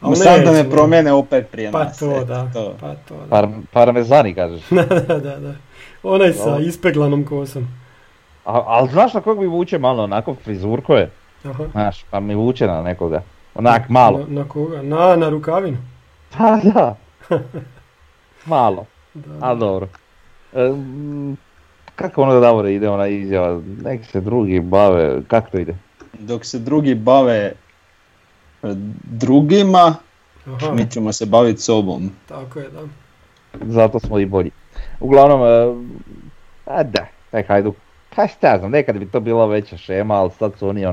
A sad da ne promijene opet prije nas. Pa to da. Parmezani kažeš. da. Onaj sa ispeglanom kosom. Ali znaš na kog mi vuče malo, onako frizurko je. Aha. Znaš, pa mi vuče na nekoga. Onak malo. Na koga? Na rukavinu? Pa da. Malo. Ali dobro. Kako ono da Davore ide ona izjava? Nek se drugi bave, kako to ide? Dok se drugi bave drugima, aha, mi ćemo se baviti sobom. Tako je, da. Zato smo i bolji. Uglavnom, Hajduk, nekad bi to bila veća šema, ali sad su oni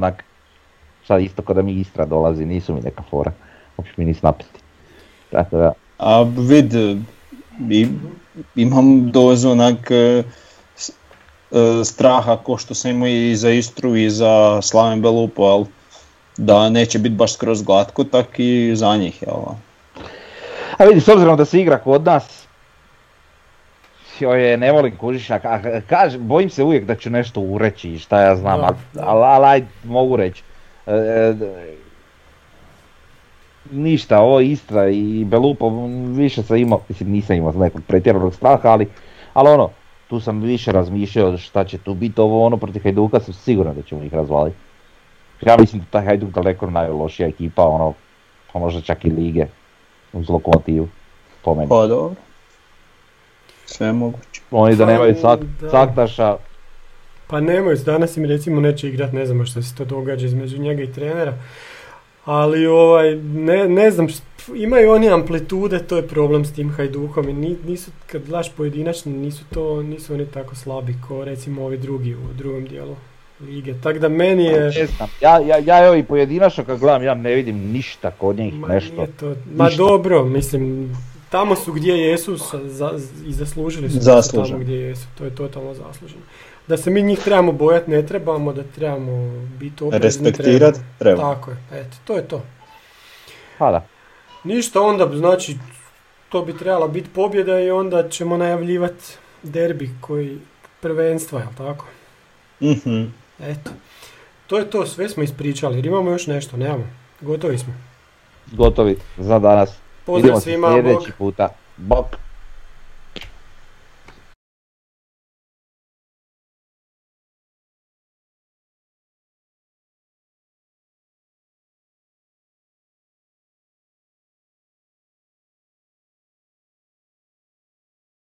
isto kada mi Istra dolazi, nisu mi neka fora, uopće mi nisu napiti. Tako da. A imam dozu straha ko što sam imao i za Istru i za Slaven Belupo, ali da neće biti baš skroz glatko, tak i za njih. A vidi, s obzirom da se igra kod nas, ne volim kužišak, bojim se uvijek da ću nešto ureći, šta ja znam, ali mogu reći. Ništa, ovo Istra i Belupo, više sam imao, mislim nisam imao nekog pretjeranog straha, ali tu sam više razmišljao šta će tu biti, protiv Hajduka sam siguran da ćemo ih razvaliti. Ja mislim da taj Hajduk daleko najlošija ekipa, možda čak i lige, uz Lokomotivu, po meni. Pa dobro. Sve moguće. Oni da nemaju Saktaša, Pa nemoj, danas im recimo neće igrati, ne znam što se to događa između njega i trenera. Ali ne znam, imaju oni amplitude, to je problem s tim Hajdukom. I nisu, kad gledaš pojedinačni, nisu oni tako slabi ko recimo ovi drugi u drugom dijelu lige. Tako da meni je... Ne znam, ja ovi pojedinačno kad gledam, ja ne vidim ništa kod njih nešto. Ma dobro, mislim, tamo su gdje jesu i zaslužili su tamo gdje jesu, to je totalno zasluženo. Da se mi njih trebamo bojati, ne trebamo, da trebamo biti oprezni, treba. Tako je, eto, to je to. Hvala. Ništa onda, znači, to bi trebala biti pobjeda i onda ćemo najavljivati derbi koji prvenstva, jel tako? Mhm. Eto, to je to, sve smo ispričali, jer imamo još nešto, nemamo? Gotovi smo. Gotovi, za danas. Pozdrav idemo svima, bok. Sljedeći puta, bok.